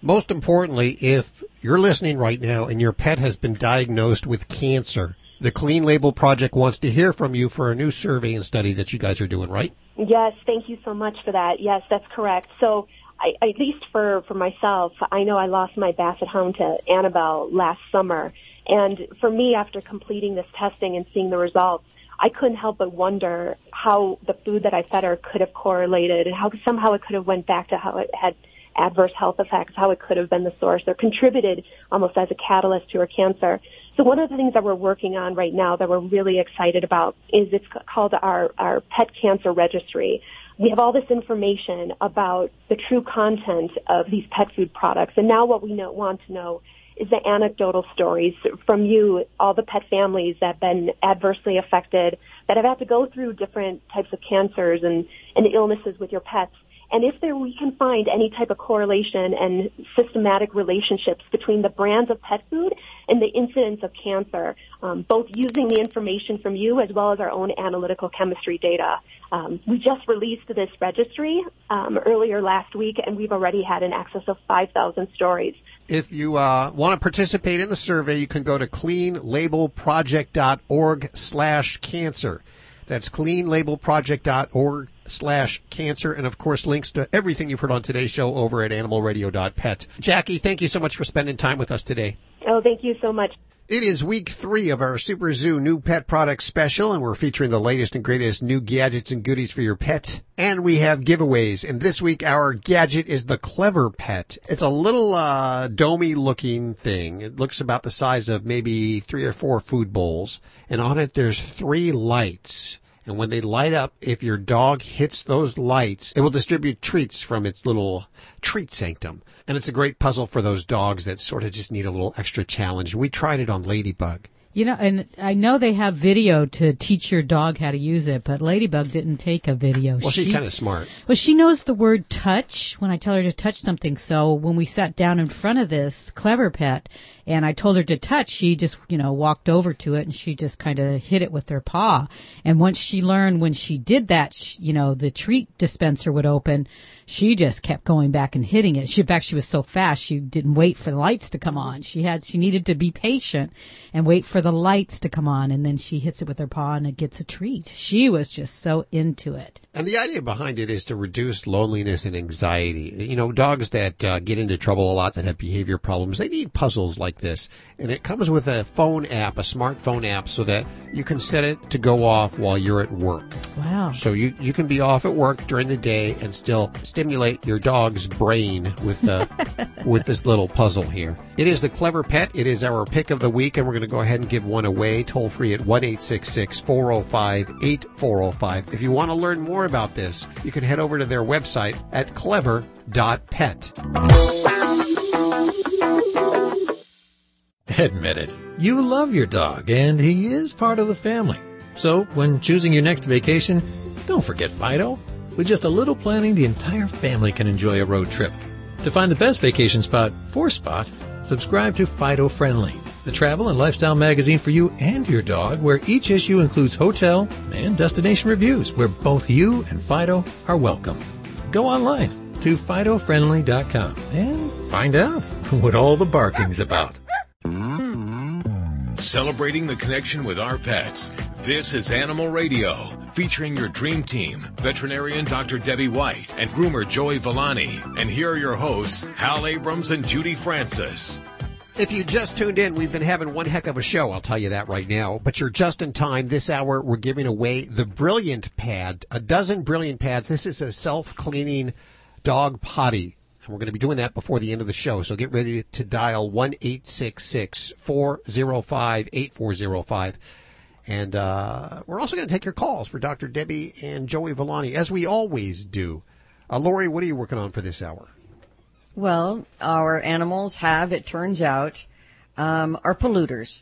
Most importantly, if you're listening right now and your pet has been diagnosed with cancer, the Clean Label Project wants to hear from you for a new survey and study that you guys are doing, right? Yes, thank you so much for that. Yes, that's correct. So I, at least for, for myself, I know I lost my Basset Hound to Annabelle last summer. And for me, after completing this testing and seeing the results, I couldn't help but wonder how the food that I fed her could have correlated and how somehow it could have went back to how it had adverse health effects, how it could have been the source or contributed almost as a catalyst to her cancer. So one of the things that we're working on right now that we're really excited about is it's called our, our Pet Cancer Registry. We have all this information about the true content of these pet food products. And now what we know, want to know is the anecdotal stories from you, all the pet families that have been adversely affected, that have had to go through different types of cancers and, and illnesses with your pets. And if there we can find any type of correlation and systematic relationships between the brands of pet food and the incidence of cancer, um, both using the information from you as well as our own analytical chemistry data. Um, we just released this registry um, earlier last week, and we've already had in excess of five thousand stories. If you uh, want to participate in the survey, you can go to clean label project dot org slash cancer. That's clean label project dot org. slash cancer, and of course links to everything you've heard on today's show over at animal radio dot pet. Jackie, thank you so much for spending time with us today. Oh, thank you so much. It is week three of our SuperZoo new pet product special, and we're featuring the latest and greatest new gadgets and goodies for your pet. And we have giveaways, and this week our gadget is the Clever Pet. It's a little uh, domey-looking thing. It looks about the size of maybe three or four food bowls, and on it there's three lights. And when they light up, if your dog hits those lights, it will distribute treats from its little treat sanctum. And it's a great puzzle for those dogs that sort of just need a little extra challenge. We tried it on Ladybug. You know, and I know they have video to teach your dog how to use it, but Ladybug didn't take a video. Well, she's she, kind of smart. Well, she knows the word touch when I tell her to touch something. So when we sat down in front of this Clever Pet and I told her to touch, she just, you know, walked over to it and she just kind of hit it with her paw. And once she learned when she did that, she, you know, the treat dispenser would open. She just kept going back and hitting it. She, in fact, she was so fast, she didn't wait for the lights to come on. She had, she needed to be patient and wait for the lights to come on, and then she hits it with her paw and it gets a treat. She was just so into it. And the idea behind it is to reduce loneliness and anxiety. You know, dogs that uh, get into trouble a lot, that have behavior problems, they need puzzles like this. And it comes with a phone app, a smartphone app, so that you can set it to go off while you're at work. Wow. So you, you can be off at work during the day and still stimulate your dog's brain with uh, with this little puzzle here. It is the Clever Pet. It is our pick of the week, and we're going to go ahead and give one away toll free at one eight six six four zero five eight four zero five. If you want to learn more about this, you can head over to their website at clever dot pet. Admit it. You love your dog, and he is part of the family. So, when choosing your next vacation, don't forget Fido. With just a little planning, the entire family can enjoy a road trip. To find the best vacation spot for Spot, subscribe to Fido Friendly, the travel and lifestyle magazine for you and your dog, where each issue includes hotel and destination reviews, where both you and Fido are welcome. Go online to Fido Friendly dot com and find out what all the barking's about. Celebrating the connection with our pets. This is Animal Radio, featuring your dream team, veterinarian Doctor Debbie White and groomer Joey Villani. And here are your hosts, Hal Abrams and Judy Francis. If you just tuned in, we've been having one heck of a show, I'll tell you that right now. But you're just in time. This hour, we're giving away the Brilliant Pad, a dozen Brilliant Pads. This is a self-cleaning dog potty. And we're going to be doing that before the end of the show. So get ready to dial one eight six six, four oh five, eight four oh five. And uh, we're also going to take your calls for Doctor Debbie and Joey Villani, as we always do. Uh, Lori, what are you working on for this hour? Well, our animals have, it turns out, um, are polluters.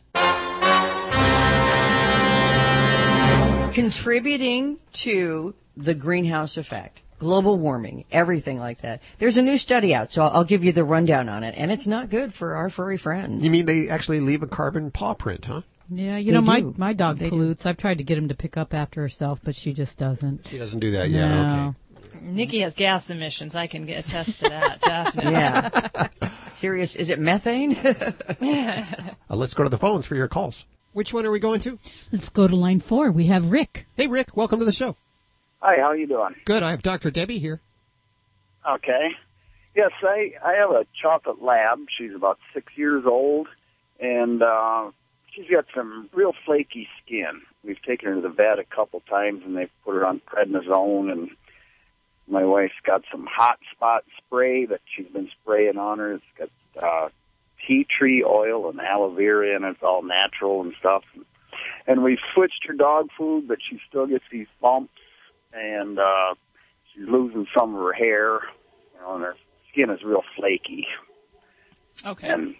Contributing to the greenhouse effect, global warming, everything like that. There's a new study out, so I'll give you the rundown on it. And it's not good for our furry friends. You mean they actually leave a carbon paw print, huh? Yeah, you they know, my, my dog they pollutes. Do. I've tried to get him to pick up after herself, but she just doesn't. She doesn't do that yet. No. Okay. Nikki has gas emissions. I can get attest to that, definitely. Yeah. Serious. Is it methane? uh, let's go to the phones for your calls. Which one are we going to? Let's go to line four. We have Rick. Hey, Rick. Welcome to the show. Hi, how are you doing? Good. I have Doctor Debbie here. Okay. Yes, I, I have a chocolate lab. She's about six years old, and... uh she's got some real flaky skin. We've taken her to the vet a couple times, and they've put her on prednisone, and my wife's got some hot spot spray that she's been spraying on her. It's got uh, tea tree oil and aloe vera in it. It's all natural and stuff. And we've switched her dog food, but she still gets these bumps, and uh, she's losing some of her hair, you know, and her skin is real flaky. Okay. And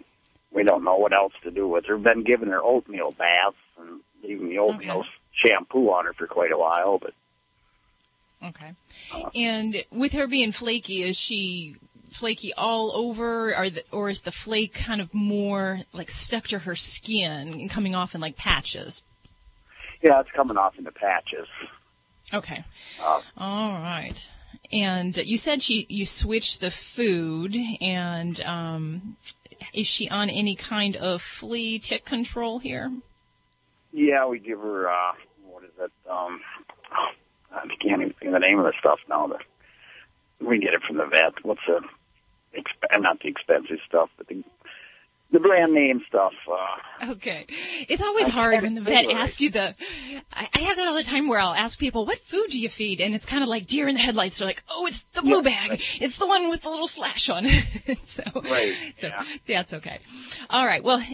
we don't know what else to do with her. We've been giving her oatmeal baths and leaving the oatmeal okay. shampoo on her for quite a while. But okay. Uh, and with her being flaky, is she flaky all over, or, the, or is the flake kind of more like stuck to her skin and coming off in like patches? Yeah, it's coming off into patches. Okay. Uh, all right. And you said she you switched the food and... um is she on any kind of flea tick control here? Yeah, we give her, uh, what is it? Um, I can't even think of the name of the stuff now. But we get it from the vet. What's the, exp- not the expensive stuff, but the, the brand name stuff. Uh, okay. It's always I hard when the vet right. asks you the, I, I have that all the time where I'll ask people, what food do you feed? And it's kind of like deer in the headlights. They're like, oh, it's the blue bag. Right. It's the one with the little slash on it. so, right. so yeah. That's okay. All right. Well,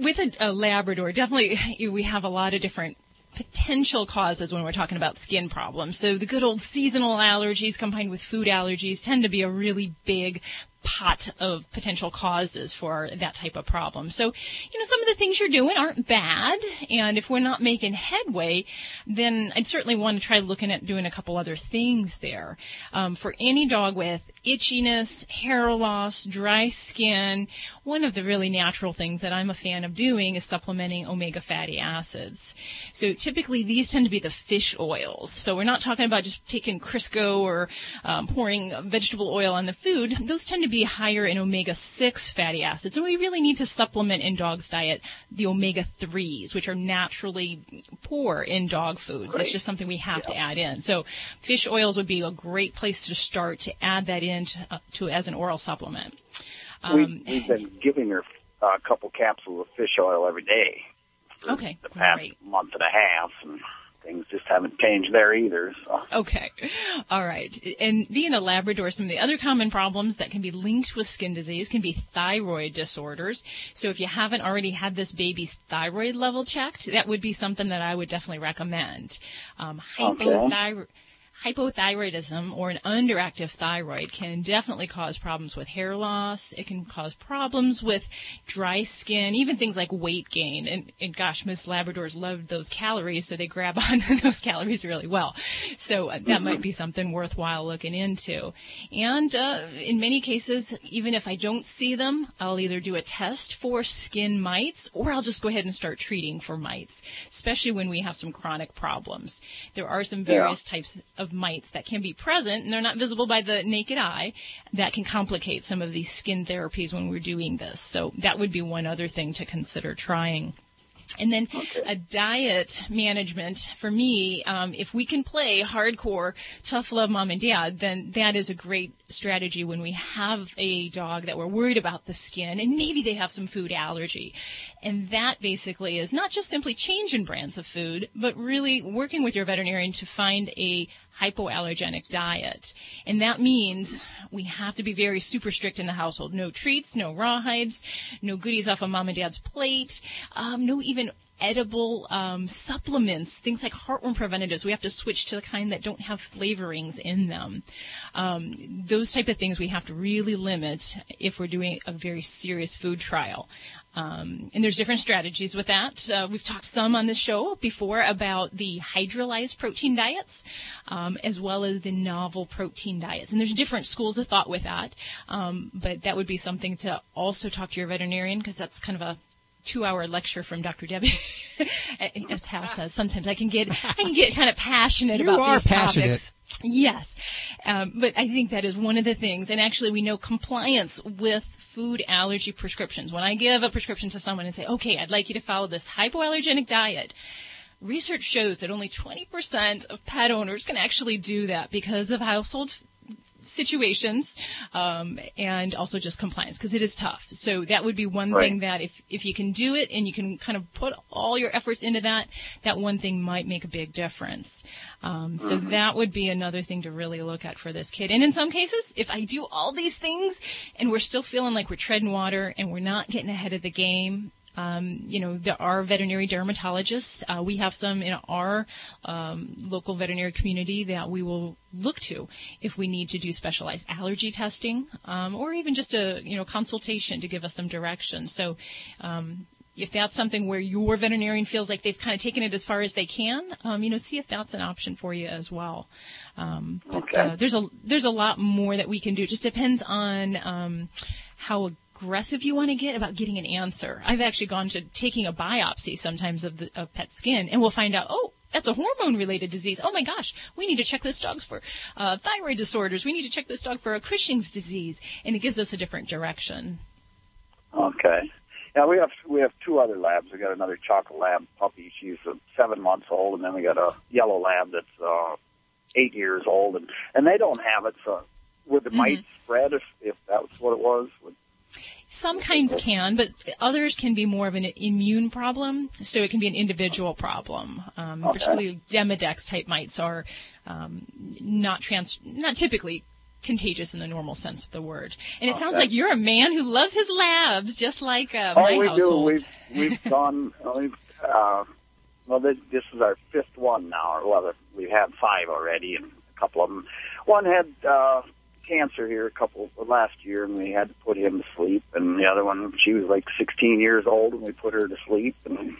with a, a Labrador, definitely we have a lot of different potential causes when we're talking about skin problems. So the good old seasonal allergies combined with food allergies tend to be a really big pot of potential causes for that type of problem. So, you know, some of the things you're doing aren't bad, and if we're not making headway, then I'd certainly want to try looking at doing a couple other things there. Um, for any dog with itchiness, hair loss, dry skin, one of the really natural things that I'm a fan of doing is supplementing omega fatty acids. So typically these tend to be the fish oils. So we're not talking about just taking Crisco or um, pouring vegetable oil on the food. Those tend to be higher in omega six fatty acids, and we really need to supplement in dog's diet the omega threes, which are naturally poor in dog foods. Right. That's just something we have yeah. to add in. So fish oils would be a great place to start to add that in to, uh, to as an oral supplement. Um, we, we've been giving her a couple capsules of fish oil every day for okay, the past great. month and a half, and things just haven't changed there either. So. Okay. All right. And being a Labrador, some of the other common problems that can be linked with skin disease can be thyroid disorders. So if you haven't already had this baby's thyroid level checked, that would be something that I would definitely recommend. Um, hypothyroid. Okay. hypothyroidism or an underactive thyroid can definitely cause problems with hair loss. It can cause problems with dry skin, even things like weight gain. And, and gosh, most Labradors love those calories, so they grab onto those calories really well. So that mm-hmm. might be something worthwhile looking into. And uh, in many cases, even if I don't see them, I'll either do a test for skin mites or I'll just go ahead and start treating for mites, especially when we have some chronic problems. There are some various yeah. types of mites that can be present, and they're not visible by the naked eye. That can complicate some of these skin therapies when we're doing this. So that would be one other thing to consider trying. And then okay. a diet management, for me, um, if we can play hardcore tough love mom and dad, then that is a great strategy when we have a dog that we're worried about the skin and maybe they have some food allergy. And that basically is not just simply changing brands of food, but really working with your veterinarian to find a hypoallergenic diet. And that means we have to be very super strict in the household. No treats, no rawhides, no goodies off of mom and dad's plate, um, no even edible um, supplements, things like heartworm preventatives. We have to switch to the kind that don't have flavorings in them. Um, those type of things we have to really limit if we're doing a very serious food trial. Um, and there's different strategies with that. Uh, we've talked some on this show before about the hydrolyzed protein diets, um, as well as the novel protein diets. And there's different schools of thought with that. Um, but that would be something to also talk to your veterinarian, because that's kind of a two-hour lecture from Doctor Debbie. As Hal says, sometimes I can get, I can get kind of passionate you about these passionate. topics. Yes. Um, but I think that is one of the things. And actually, we know compliance with food allergy prescriptions. When I give a prescription to someone and say, okay, I'd like you to follow this hypoallergenic diet, research shows that only twenty percent of pet owners can actually do that because of household f- situations um, and also just compliance, because it is tough. So that would be one right. thing that if, if you can do it and you can kind of put all your efforts into that, that one thing might make a big difference. Um, so mm-hmm. that would be another thing to really look at for this kid. And in some cases, if I do all these things and we're still feeling like we're treading water and we're not getting ahead of the game, Um, you know, there are veterinary dermatologists. Uh, we have some in our um, local veterinary community that we will look to if we need to do specialized allergy testing, um, or even just a, you know, consultation to give us some direction. So um, if that's something where your veterinarian feels like they've kind of taken it as far as they can, um, you know, see if that's an option for you as well. Um, but okay. uh, there's a there's a lot more that we can do. It just depends on um, how a aggressive you want to get about getting an answer. I've actually gone to taking a biopsy sometimes of the of pet skin, and we'll find out, oh, that's a hormone-related disease. Oh, my gosh, we need to check this dog for uh, thyroid disorders. We need to check this dog for a Cushing's disease, and it gives us a different direction. Okay. Now, we have we have two other labs. We got another chocolate lab puppy. She's uh, seven months old, and then we got a yellow lab that's uh, eight years old, and, and they don't have it. So would the mm-hmm. mite spread if, if that was what it was? Would Some kinds can, but others can be more of an immune problem, so it can be an individual problem. Um, okay. Particularly Demodex-type mites are um, not trans, not typically contagious in the normal sense of the word. And it okay. sounds like you're a man who loves his labs, just like uh, oh, my we household. Do. We've, we've gone, we've, uh, well, this, this is our fifth one now. Well, we've had five already, and a couple of them. One had... Uh, cancer here a couple last year, and we had to put him to sleep. And the other one, she was like sixteen years old, and we put her to sleep. And,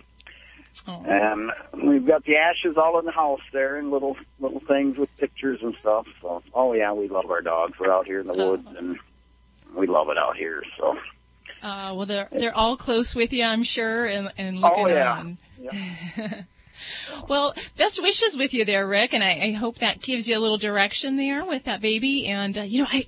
oh. and we've got the ashes all in the house there, and little little things with pictures and stuff. So, oh yeah, we love our dogs. We're out here in the oh. woods, and we love it out here. So, uh, well, they're they're all close with you, I'm sure, and and looking oh, yeah. on. Yeah. Well, best wishes with you there, Rick, and I, I hope that gives you a little direction there with that baby. And, uh, you know, I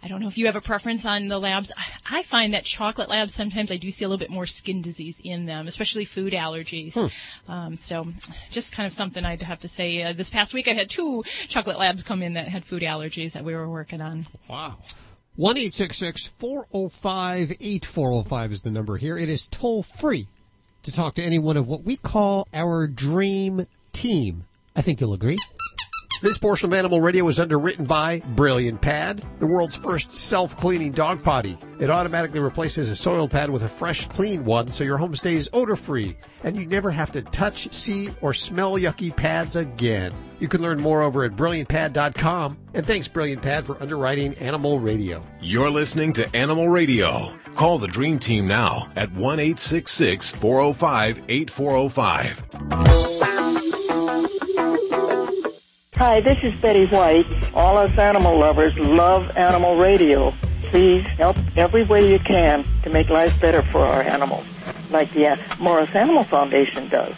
I don't know if you have a preference on the labs. I, I find that chocolate labs, sometimes I do see a little bit more skin disease in them, especially food allergies. Hmm. Um, so just kind of something I'd have to say. Uh, this past week I had two chocolate labs come in that had food allergies that we were working on. Wow. one eight six six four zero five eight four zero five is the number here. It is toll-free to talk to anyone of what we call our dream team. I think you'll agree. This portion of Animal Radio is underwritten by Brilliant Pad, the world's first self-cleaning dog potty. It automatically replaces a soiled pad with a fresh, clean one, so your home stays odor-free, and you never have to touch, see, or smell yucky pads again. You can learn more over at brilliant pad dot com. And thanks, Brilliant Pad, for underwriting Animal Radio. You're listening to Animal Radio. Call the Dream Team now at one eight six six, four oh five, eight four oh five. Hi, this is Betty White. All us animal lovers love Animal Radio. Please help every way you can to make life better for our animals, like the Morris Animal Foundation does.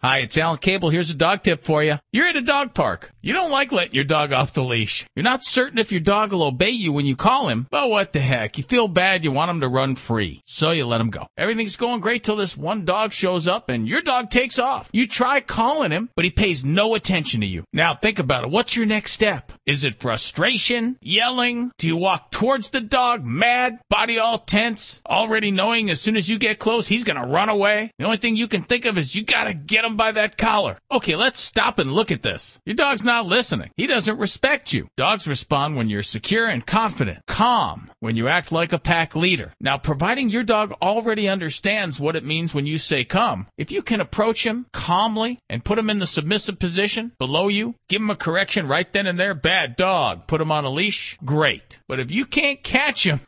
Hi, it's Alan Cable. Here's a dog tip for you. You're at a dog park. You don't like letting your dog off the leash. You're not certain if your dog will obey you when you call him, but what the heck? You feel bad. You want him to run free, so you let him go. Everything's going great till this one dog shows up and your dog takes off. You try calling him, but he pays no attention to you. Now, think about it. What's your next step? Is it frustration? Yelling? Do you walk towards the dog, mad, body all tense, already knowing as soon as you get close, he's going to run away? The only thing you can think of is you got to get him by that collar. Okay, let's stop and look at this. Your dog's not listening. He doesn't respect you. Dogs respond when you're secure and confident, calm, when you act like a pack leader. Now, providing your dog already understands what it means when you say come, if you can approach him calmly and put him in the submissive position below you, give him a correction right then and there, bad dog, put him on a leash, great. But if you can't catch him,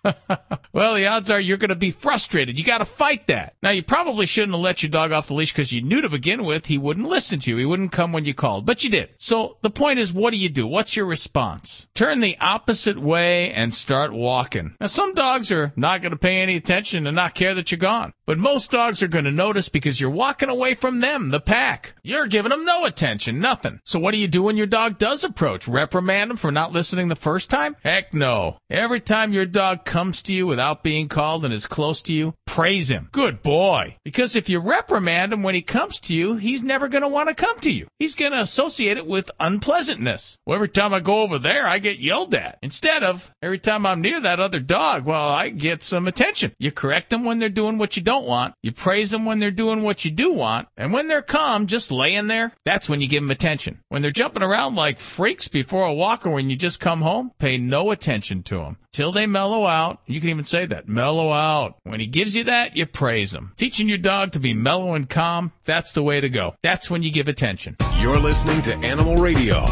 well, the odds are you're going to be frustrated. You got to fight that. Now, you probably shouldn't have let your dog off the leash because you knew to begin with he wouldn't listen to you. He wouldn't come when you called, but you did. So the point is, what do you do? What's your response? Turn the opposite way and start walking. Now, some dogs are not going to pay any attention and not care that you're gone, but most dogs are going to notice because you're walking away from them, the pack. You're giving them no attention, nothing. So what do you do when your dog does approach? Reprimand him for not listening the first time? Heck no. Every time your dog comes to you without being called and is close to you, praise him. Good boy. Because if you reprimand him when he comes to you, he's never going to want to come to you. He's going to associate it with unpleasantness. Well, every time I go over there, I get yelled at. Instead of, every time I'm near that other dog, well, I get some attention. You correct them when they're doing what you don't want. You praise them when they're doing what you do want. And when they're calm, just laying there, that's when you give them attention. When they're jumping around like freaks before a walk or when you just come home, pay no attention to them. Till they mellow out. You can even say that, mellow out. When he gives you that, you praise him. Teaching your dog to be mellow and calm, that's the way to go. That's when you give attention. You're listening to Animal Radio.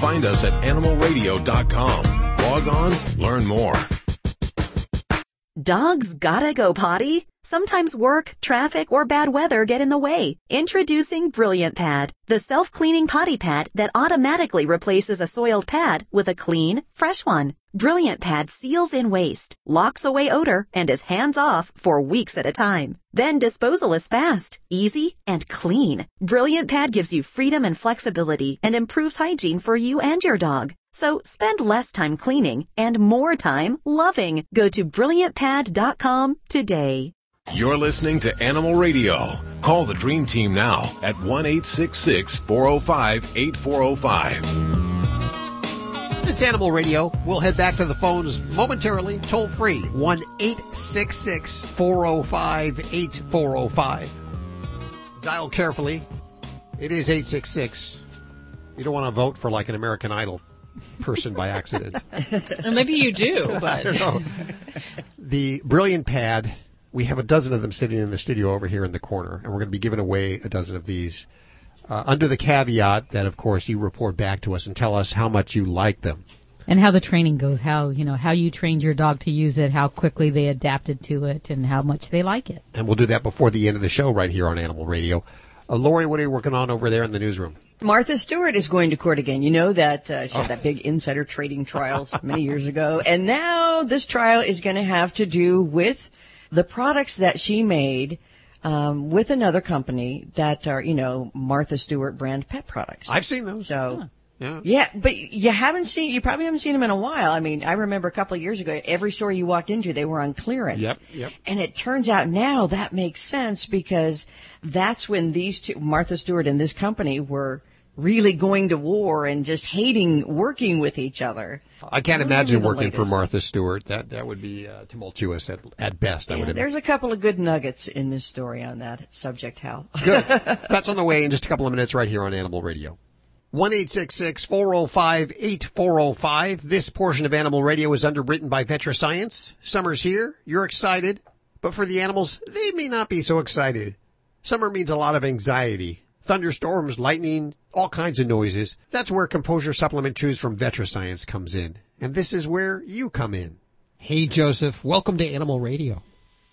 Find us at animal radio dot com. Log on, learn more. Dogs gotta go potty? Sometimes work, traffic, or bad weather get in the way. Introducing Brilliant Pad, the self-cleaning potty pad that automatically replaces a soiled pad with a clean, fresh one. Brilliant Pad seals in waste, locks away odor, and is hands-off for weeks at a time. Then disposal is fast, easy, and clean. Brilliant Pad gives you freedom and flexibility and improves hygiene for you and your dog. So spend less time cleaning and more time loving. Go to brilliant pad dot com today. You're listening to Animal Radio. Call the Dream Team now at one eight six six, four oh five, eight four oh five. It's Animal Radio. We'll head back to the phones momentarily. Toll free, one eight six six, four oh five, eight four oh five. Dial carefully. It is eight six six. You don't want to vote for like an American Idol person by accident. Well, maybe you do, but I don't know. The Brilliant Pad, we have a dozen of them sitting in the studio over here in the corner, and we're going to be giving away a dozen of these. Uh, under the caveat that, of course, you report back to us and tell us how much you like them. And how the training goes, how, you know, how you trained your dog to use it, how quickly they adapted to it, and how much they like it. And we'll do that before the end of the show right here on Animal Radio. Uh, Lori, what are you working on over there in the newsroom? Martha Stewart is going to court again. You know that uh, she had oh. that big insider trading trial many years ago. And now this trial is going to have to do with the products that she made Um, with another company that are, you know, Martha Stewart brand pet products. I've seen those. So, yeah. yeah, but you haven't seen, you probably haven't seen them in a while. I mean, I remember a couple of years ago, every store you walked into, they were on clearance. Yep, yep. And it turns out now that makes sense because that's when these two, Martha Stewart and this company, were really going to war and just hating working with each other. I can't imagine working for Martha Stewart. That that would be uh, tumultuous at at best. Yeah, I would imagine. There's a couple of good nuggets in this story on that subject, Hal. Good. That's on the way in just a couple of minutes right here on Animal Radio. one eight six six, four oh five, eight four oh five. This portion of Animal Radio is underwritten by VetriScience. Summer's here. You're excited. But for the animals, they may not be so excited. Summer means a lot of anxiety. Thunderstorms, lightning, all kinds of noises. That's where Composure Supplement Chews from VetriScience comes in. And this is where you come in. Hey, Joseph. Welcome to Animal Radio.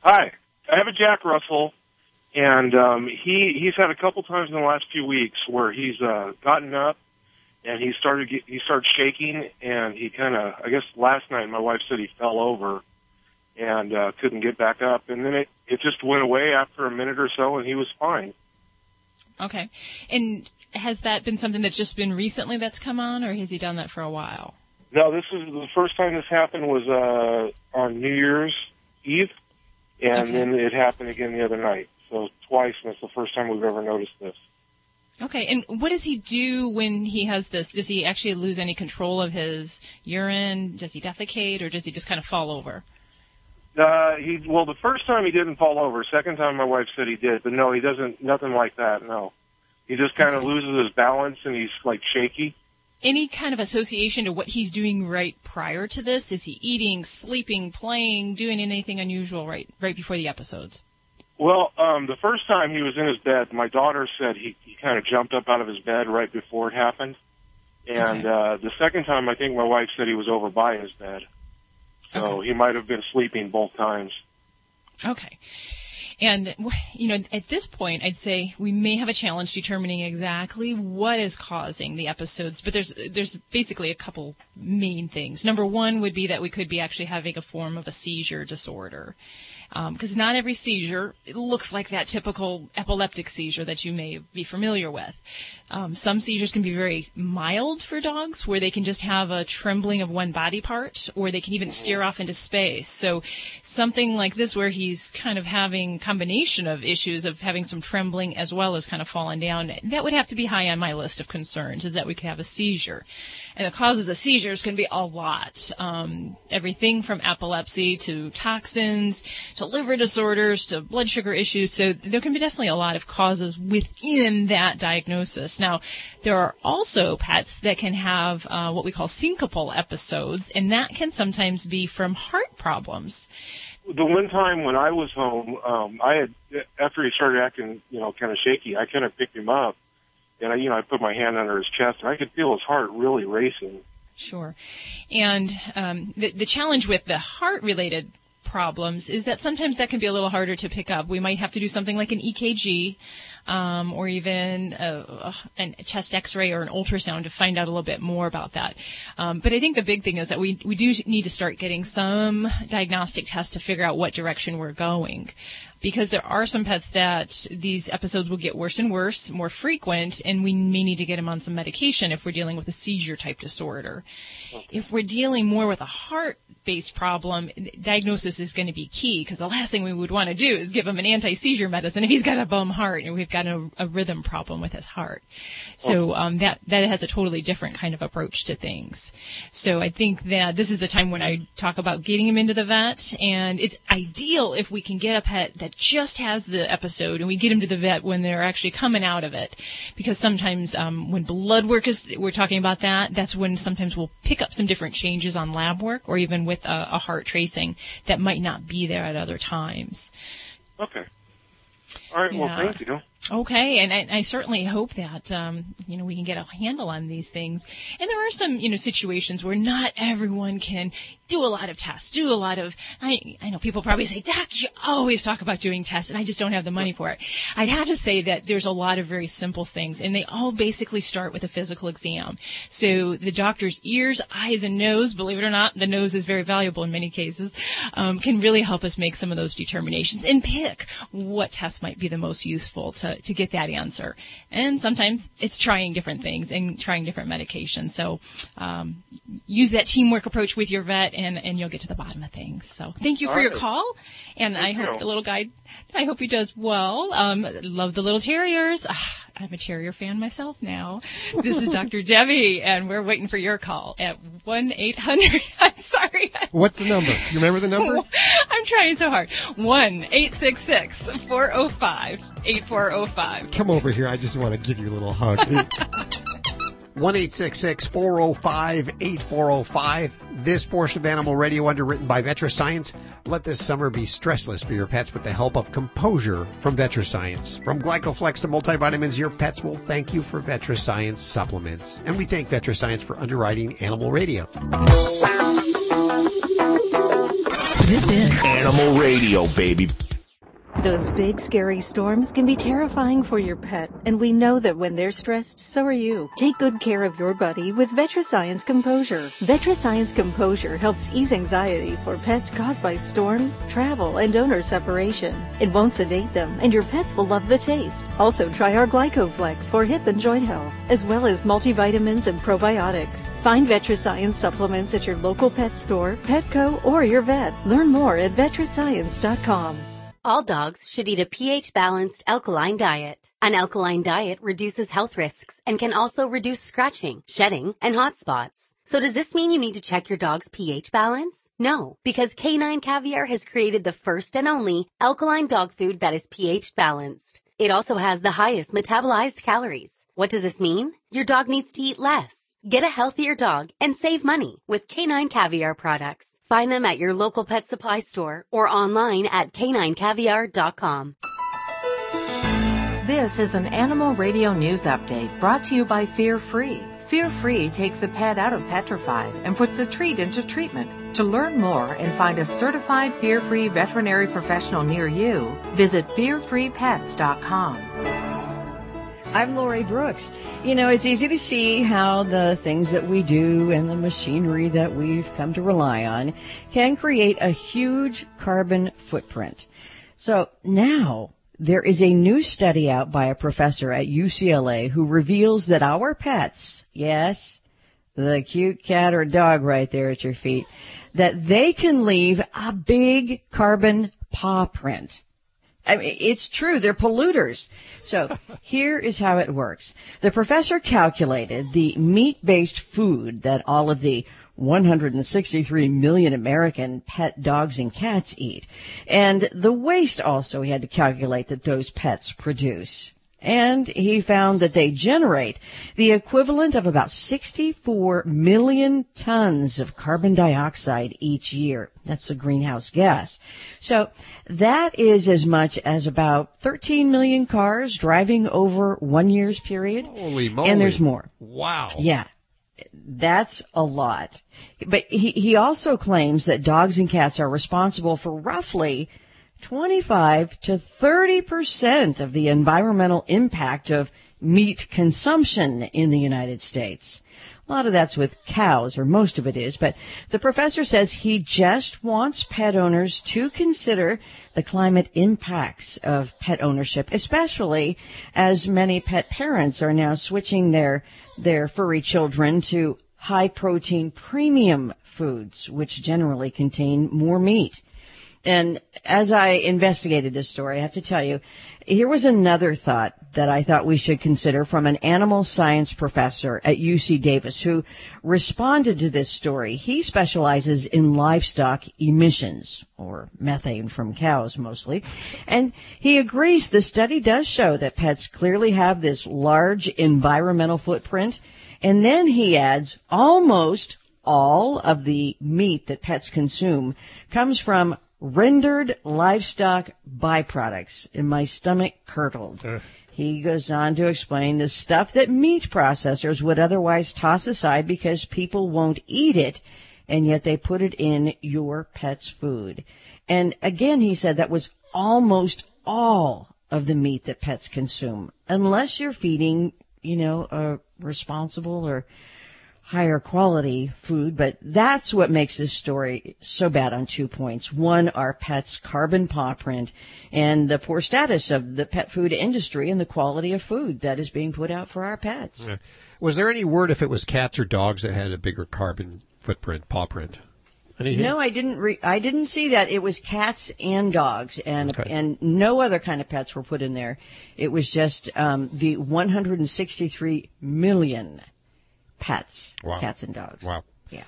Hi. I have a Jack Russell. And um, he he's had a couple times in the last few weeks where he's uh, gotten up and he started get, he started shaking, and he kind of, I guess last night my wife said he fell over and uh, couldn't get back up, and then it, it just went away after a minute or so, and he was fine. Okay. And has that been something that's just been recently that's come on, or has he done that for a while? No, this is the first time this happened was uh, on New Year's Eve, and okay. Then it happened again the other night. So twice, and it's the first time we've ever noticed this. Okay, and what does he do when he has this? Does he actually lose any control of his urine? Does he defecate, or does he just kind of fall over? Uh, he well, the first time he didn't fall over. Second time, my wife said he did, but no, he doesn't. Nothing like that. No, he just kind of loses his balance, and he's like shaky. Any kind of association to what he's doing right prior to this? Is he eating, sleeping, playing, doing anything unusual right right before the episodes? Well, um, the first time he was in his bed, my daughter said he, he kind of jumped up out of his bed right before it happened. And okay. uh, the second time, I think my wife said he was over by his bed. So okay. He might have been sleeping both times. Okay. And, you know, at this point, I'd say we may have a challenge determining exactly what is causing the episodes. But there's there's basically a couple main things. Number one would be that we could be actually having a form of a seizure disorder. Because um, not every seizure it looks like that typical epileptic seizure that you may be familiar with. Um, some seizures can be very mild for dogs, where they can just have a trembling of one body part, or they can even stare off into space. So something like this where he's kind of having combination of issues of having some trembling as well as kind of falling down, that would have to be high on my list of concerns, is that we could have a seizure. And the causes of seizures can be a lot. Um, everything from epilepsy to toxins to liver disorders to blood sugar issues. So there can be definitely a lot of causes within that diagnosis. Now, there are also pets that can have uh, what we call syncopal episodes, and that can sometimes be from heart problems. The one time when I was home, um, I had, after he started acting, you know, kind of shaky, I kind of picked him up, and I, you know, I put my hand under his chest, and I could feel his heart really racing. Sure. And um, the, the challenge with the heart-related problems is that sometimes that can be a little harder to pick up. We might have to do something like an E K G um, or even a, a chest x-ray or an ultrasound to find out a little bit more about that. Um, but I think the big thing is that we, we do need to start getting some diagnostic tests to figure out what direction we're going, because there are some pets that these episodes will get worse and worse, more frequent, and we may need to get them on some medication if we're dealing with a seizure-type disorder. If we're dealing more with a heart-based problem, diagnosis is going to be key, because the last thing we would want to do is give him an anti-seizure medicine if he's got a bum heart and we've got a, a rhythm problem with his heart. So um, that, that has a totally different kind of approach to things. So I think that this is the time when I talk about getting him into the vet, and it's ideal if we can get a pet that just has the episode and we get them to the vet when they're actually coming out of it, because sometimes um, when blood work is, we're talking about that, that's when sometimes we'll pick up some different changes on lab work or even with a, a heart tracing that might not be there at other times. Okay. All right, yeah. Well, thank you. Okay, and I, I certainly hope that, um, you know, we can get a handle on these things. And there are some, you know, situations where not everyone can do a lot of tests, do a lot of, I, I know people probably say, Doc, you always talk about doing tests, and I just don't have the money for it. I'd have to say that there's a lot of very simple things, and they all basically start with a physical exam. So the doctor's ears, eyes, and nose, believe it or not, the nose is very valuable in many cases, um, can really help us make some of those determinations and pick what tests might be the most useful to to get that answer. And sometimes it's trying different things and trying different medications. So um, use that teamwork approach with your vet, and, and you'll get to the bottom of things. So thank you for All your right. call. And thank I you. hope the little guy, I hope he does well. Um, love the little terriers. Ah, I'm a terrier fan myself now. This is Doctor Debbie, and we're waiting for your call at one eight hundred. I'm sorry. What's the number? You remember the number? I'm trying so hard. one eight six six, four oh five, eight four oh five. Come over here. I just want to give you a little hug. one eight six six, four oh five, eight four oh five. This portion of Animal Radio underwritten by VetriScience. Let this summer be stressless for your pets with the help of Composure from VetriScience. From GlycoFlex to multivitamins, your pets will thank you for VetriScience supplements. And we thank VetriScience for underwriting Animal Radio. This is Animal Radio, baby. Those big, scary storms can be terrifying for your pet, and we know that when they're stressed, so are you. Take good care of your buddy with VetriScience Composure. VetriScience Composure helps ease anxiety for pets caused by storms, travel, and owner separation. It won't sedate them, and your pets will love the taste. Also, try our GlycoFlex for hip and joint health, as well as multivitamins and probiotics. Find VetriScience supplements at your local pet store, Petco, or your vet. Learn more at vetriscience dot com. All dogs should eat a pH-balanced alkaline diet. An alkaline diet reduces health risks and can also reduce scratching, shedding, and hot spots. So does this mean you need to check your dog's pH balance? No, because Canine Caviar has created the first and only alkaline dog food that is pH-balanced. It also has the highest metabolized calories. What does this mean? Your dog needs to eat less. Get a healthier dog and save money with Canine Caviar products. Find them at your local pet supply store or online at canine caviar dot com. This is an Animal Radio News Update brought to you by Fear Free. Fear Free takes the pet out of petrified and puts the treat into treatment. To learn more and find a certified Fear Free veterinary professional near you, visit fear free pets dot com. I'm Lori Brooks. You know, it's easy to see how the things that we do and the machinery that we've come to rely on can create a huge carbon footprint. So now there is a new study out by a professor at U C L A who reveals that our pets, yes, the cute cat or dog right there at your feet, that they can leave a big carbon paw print. I mean, it's true. They're polluters. So here is how it works. The professor calculated the meat-based food that all of the one hundred sixty-three million American pet dogs and cats eat, and the waste also he had to calculate that those pets produce. And he found that they generate the equivalent of about sixty-four million tons of carbon dioxide each year. That's a greenhouse gas. So that is as much as about thirteen million cars driving over one year's period. Holy moly. And there's more. Wow. Yeah. That's a lot. But he, he also claims that dogs and cats are responsible for roughly twenty-five to thirty percent of the environmental impact of meat consumption in the United States. A lot of that's with cows, or most of it is, but the professor says he just wants pet owners to consider the climate impacts of pet ownership, especially as many pet parents are now switching their, their furry children to high-protein premium foods, which generally contain more meat. And as I investigated this story, I have to tell you, here was another thought that I thought we should consider from an animal science professor at U C Davis who responded to this story. He specializes in livestock emissions, or methane from cows mostly, and he agrees the study does show that pets clearly have this large environmental footprint. And then he adds, almost all of the meat that pets consume comes from rendered livestock byproducts, and my stomach curdled. Ugh. He goes on to explain the stuff that meat processors would otherwise toss aside because people won't eat it, and yet they put it in your pet's food. And again, he said that was almost all of the meat that pets consume, unless you're feeding, you know, a responsible or higher quality food. But that's what makes this story so bad on two points. One, our pets' carbon paw print and the poor status of the pet food industry and the quality of food that is being put out for our pets. Yeah. Was there any word if it was cats or dogs that had a bigger carbon footprint, paw print? Anything? No, I didn't re- I didn't see that. It was cats and dogs, and okay. and no other kind of pets were put in there. It was just um, the one hundred sixty-three million pets, wow. Cats and dogs. Wow. Yeah.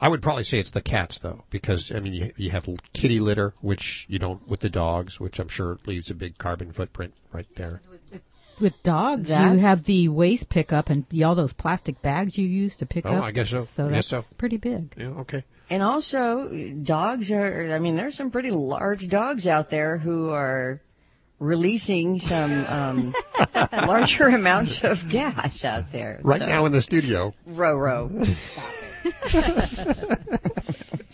I would probably say it's the cats, though, because, I mean, you, you have kitty litter, which you don't with the dogs, which I'm sure leaves a big carbon footprint right there. with dogs, that's, you have the waste pickup and the, all those plastic bags you use to pick oh, up. Oh, I guess so. So that's so. pretty big. Yeah, okay. And also, dogs are, I mean, there's some pretty large dogs out there who are releasing some um, larger amounts of gas out there. Right so. now in the studio. Roro. Stop it.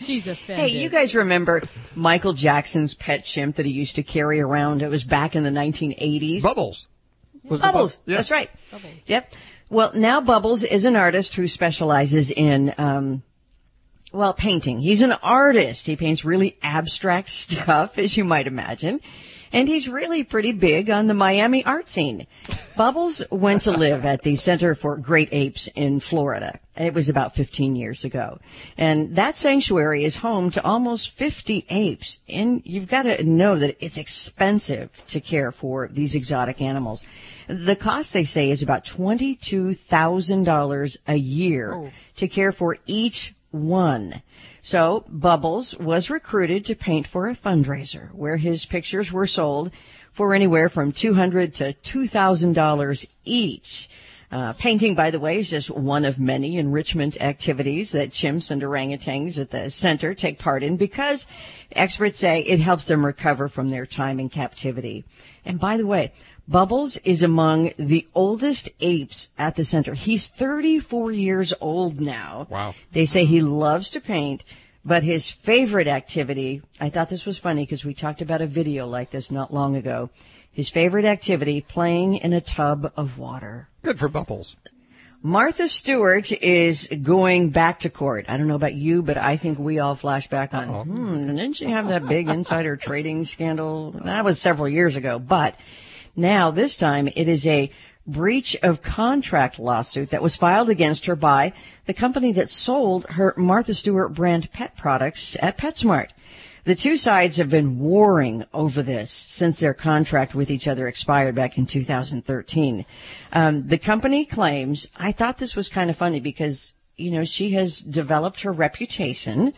She's offended. Hey, you guys remember Michael Jackson's pet chimp that he used to carry around? It was back in the nineteen eighties. Bubbles. Was Bubbles. Bu- yeah. That's right. Bubbles. Yep. Well, now Bubbles is an artist who specializes in, um, well, painting. He's an artist. He paints really abstract stuff, as you might imagine. And he's really pretty big on the Miami art scene. Bubbles went to live at the Center for Great Apes in Florida. It was about fifteen years ago. And that sanctuary is home to almost fifty apes. And you've got to know that it's expensive to care for these exotic animals. The cost, they say, is about twenty-two thousand dollars a year oh. to care for each one. So Bubbles was recruited to paint for a fundraiser where his pictures were sold for anywhere from two hundred dollars to two thousand dollars each. Uh, painting, by the way, is just one of many enrichment activities that chimps and orangutans at the center take part in because experts say it helps them recover from their time in captivity. And by the way, Bubbles is among the oldest apes at the center. He's thirty-four years old now. Wow. They say he loves to paint, but his favorite activity, I thought this was funny because we talked about a video like this not long ago, his favorite activity, playing in a tub of water. Good for Bubbles. Martha Stewart is going back to court. I don't know about you, but I think we all flash back on, Uh-oh. hmm, didn't she have that big insider trading scandal? That was several years ago, but... Now, this time, it is a breach of contract lawsuit that was filed against her by the company that sold her Martha Stewart brand pet products at PetSmart. The two sides have been warring over this since their contract with each other expired back in two thousand thirteen. Um, the company claims, I thought this was kind of funny because, you know, she has developed her reputation.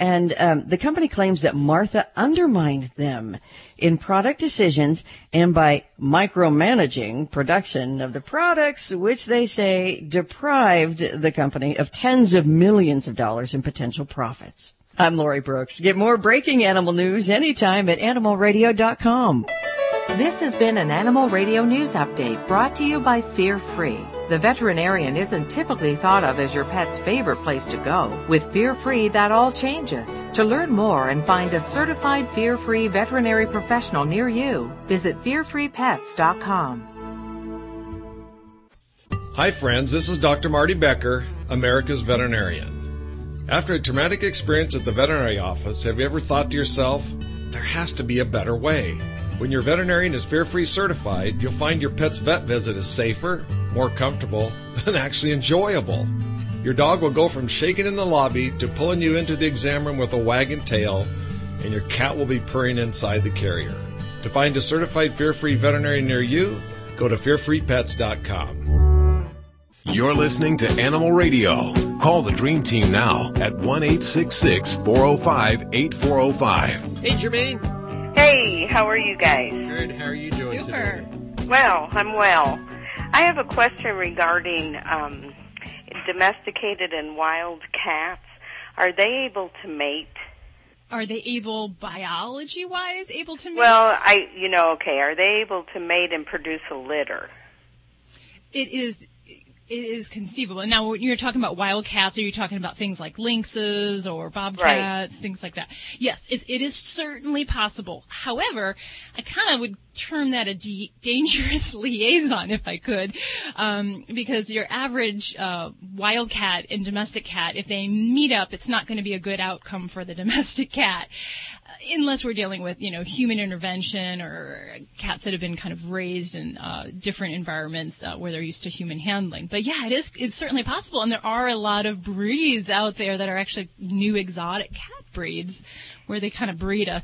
And um, the company claims that Martha undermined them in product decisions and by micromanaging production of the products, which they say deprived the company of tens of millions of dollars in potential profits. I'm Lori Brooks. Get more breaking animal news anytime at animal radio dot com. This has been an Animal Radio News Update brought to you by Fear Free. The veterinarian isn't typically thought of as your pet's favorite place to go. With Fear Free, that all changes. To learn more and find a certified Fear Free veterinary professional near you, visit fear free pets dot com. Hi friends, this is Doctor Marty Becker, America's veterinarian. After a traumatic experience at the veterinary office, have you ever thought to yourself, there has to be a better way? When your veterinarian is Fear Free certified, you'll find your pet's vet visit is safer, more comfortable, and actually enjoyable. Your dog will go from shaking in the lobby to pulling you into the exam room with a wagging tail, and your cat will be purring inside the carrier. To find a certified Fear Free veterinarian near you, go to fear free pets dot com. You're listening to Animal Radio. Call the Dream Team now at one eight six six, four oh five, eight four oh five. Hey, Jermaine. Hey, how are you guys? Good. How are you doing Super. today? Well, I'm well. I have a question regarding um, domesticated and wild cats. Are they able to mate? Are they able, biology-wise, able to mate? Well, I, you know, okay. Are they able to mate and produce a litter? It is. It is conceivable. Now, when you're talking about wild cats, are you talking about things like lynxes or bobcats, right. things like that? Yes, it's, it is certainly possible. However, I kind of would term that a de- dangerous liaison, if I could, um, because your average uh, wild cat and domestic cat, if they meet up, it's not going to be a good outcome for the domestic cat, unless we're dealing with, you know, human intervention or cats that have been kind of raised in uh, different environments uh, where they're used to human handling. But yeah, it is, it's certainly possible. And there are a lot of breeds out there that are actually new exotic cat breeds where they kind of breed a,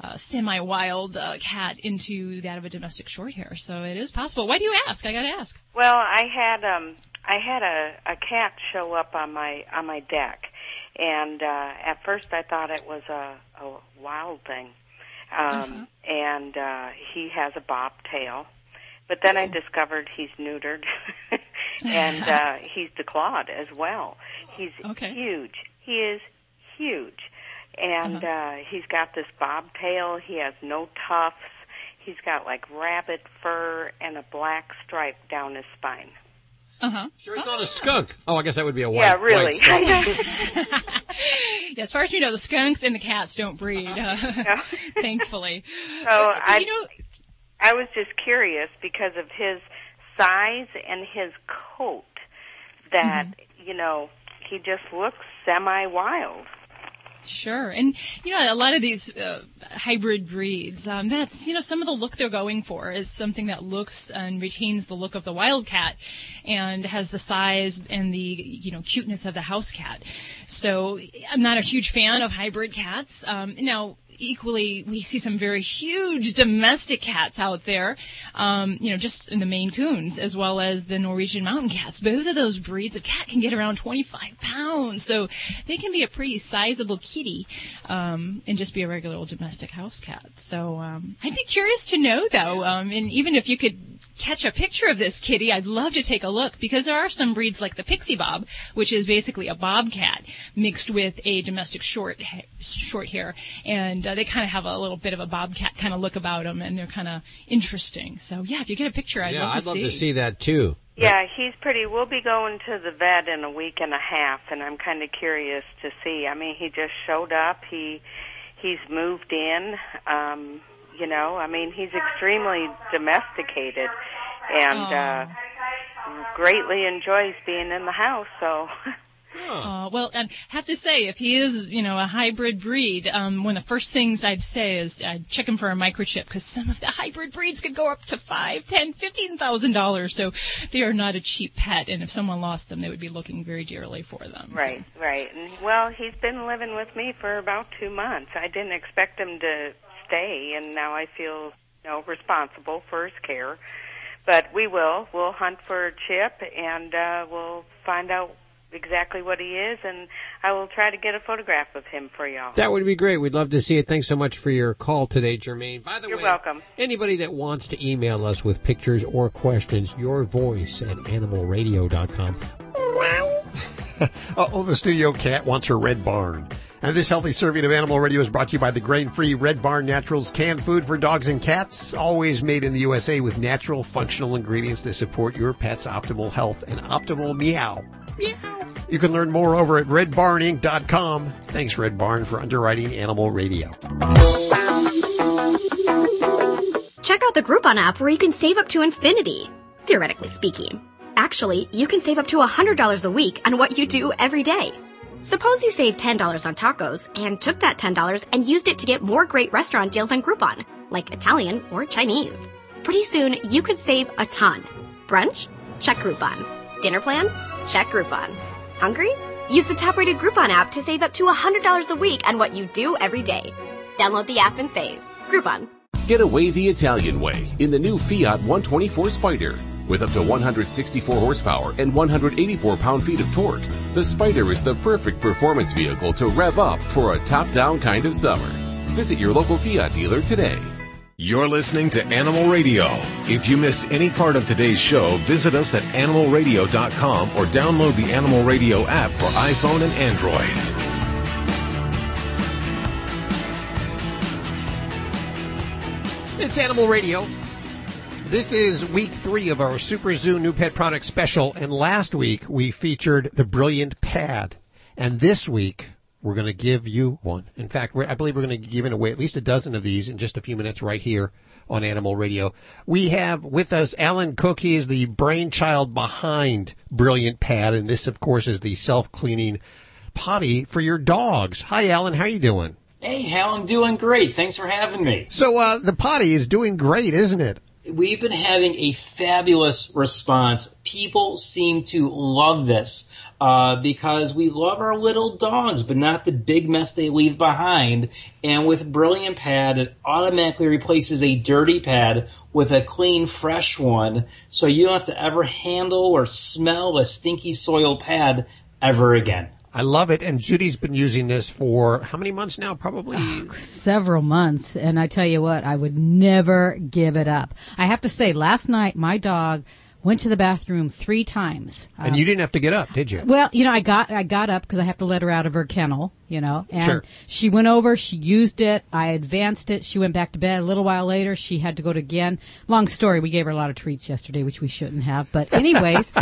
a semi-wild uh, cat into that of a domestic short hair. So it is possible. Why do you ask? I got to ask. Well, I had, um, I had a, a cat show up on my, on my deck. And, uh, at first I thought it was a, a wild thing. Um, uh-huh. and, uh, he has a bobtail. But then I discovered he's neutered, and uh, he's declawed as well. He's okay. huge. He is huge. And uh-huh. uh, he's got this bobtail. He has no tufts. He's got, like, rabbit fur and a black stripe down his spine. Uh-huh. Sure, he's not a skunk. Oh, I guess that would be a white. Yeah, really. White yeah, as far as you know, the skunks and the cats don't breed, uh-huh. uh, no. thankfully. So but, I, you know, I was just curious because of his size and his coat that, mm-hmm. you know, he just looks semi-wild. Sure. And, you know, a lot of these uh, hybrid breeds, um, that's, you know, some of the look they're going for is something that looks and retains the look of the wild cat and has the size and the, you know, cuteness of the house cat. So I'm not a huge fan of hybrid cats. Um, now, equally, we see some very huge domestic cats out there, um, you know, just in the Maine Coons as well as the Norwegian mountain cats. Both of those breeds of cat can get around twenty-five pounds, so they can be a pretty sizable kitty um, and just be a regular old domestic house cat. So um, I'd be curious to know, though, um, and even if you could catch a picture of this kitty, I'd love to take a look, because there are some breeds like the Pixie Bob, which is basically a bobcat mixed with a domestic short short hair, and uh, they kind of have a little bit of a bobcat kind of look about them, and they're kind of interesting. So, yeah, if you get a picture, I'd yeah, love to I'd see. Yeah, I'd love to see that, too. Yeah, he's pretty. We'll be going to the vet in a week and a half, and I'm kind of curious to see. I mean, he just showed up. He He's moved in. Um You know, I mean, he's extremely domesticated and uh, greatly enjoys being in the house, so... Huh. Uh, well, I have to say, if he is, you know, a hybrid breed, um, one of the first things I'd say is I'd check him for a microchip, because some of the hybrid breeds could go up to five, ten, fifteen thousand dollars. So they are not a cheap pet, and if someone lost them, they would be looking very dearly for them. Right, so. right. And, well, he's been living with me for about two months. I didn't expect him to stay, and now I feel, you know, responsible for his care. But we will. We'll hunt for a chip, and uh, we'll find out exactly what he is, and I will try to get a photograph of him for y'all. That would be great. We'd love to see it. Thanks so much for your call today, Jermaine. By the You're way, welcome. Anybody that wants to email us with pictures or questions, your voice at animal radio dot com. Oh, the studio cat wants her Red Barn. And this healthy serving of Animal Radio is brought to you by the grain-free Red Barn Naturals canned food for dogs and cats, always made in the U S A with natural, functional ingredients to support your pet's optimal health and optimal meow. Meow. You can learn more over at red barn inc dot com. Thanks, Red Barn, for underwriting Animal Radio. Check out the Groupon app where you can save up to infinity, theoretically speaking. Actually, you can save up to one hundred dollars a week on what you do every day. Suppose you saved ten dollars on tacos and took that ten dollars and used it to get more great restaurant deals on Groupon, like Italian or Chinese. Pretty soon, you could save a ton. Brunch? Check Groupon. Dinner plans? Check Groupon. Hungry? Use the top-rated Groupon app to save up to one hundred dollars a week on what you do every day. Download the app and save. Groupon. Get away the Italian way in the new Fiat one twenty-four Spider. With up to one hundred sixty-four horsepower and one hundred eighty-four pound-feet of torque, the Spider is the perfect performance vehicle to rev up for a top-down kind of summer. Visit your local Fiat dealer today. You're listening to Animal Radio. If you missed any part of today's show, visit us at animal radio dot com or download the Animal Radio app for iPhone and Android. It's Animal Radio. This is week three of our SuperZoo New Pet Product Special, and last week we featured the Brilliant Pad, and this week we're going to give you one. In fact, we're, I believe we're going to be giving away at least a dozen of these in just a few minutes right here on Animal Radio. We have with us Alan Cook. He is the brainchild behind Brilliant Pad, and this, of course, is the self-cleaning potty for your dogs. Hi, Alan. How are you doing? Hey, Hal, I'm doing great. Thanks for having me. So uh, the potty is doing great, isn't it? We've been having a fabulous response. People seem to love this uh, because we love our little dogs, but not the big mess they leave behind. And with Brilliant Pad, it automatically replaces a dirty pad with a clean, fresh one, so you don't have to ever handle or smell a stinky soil pad ever again. I love it. And Judy's been using this for how many months now? Probably oh, several months. And I tell you what, I would never give it up. I have to say, last night, my dog went to the bathroom three times. And um, you didn't have to get up, did you? Well, you know, I got I got up because I have to let her out of her kennel, you know. And sure. She went over. She used it. I advanced it. She went back to bed. A little while later, she had to go to again. Long story. We gave her a lot of treats yesterday, which we shouldn't have. But anyways,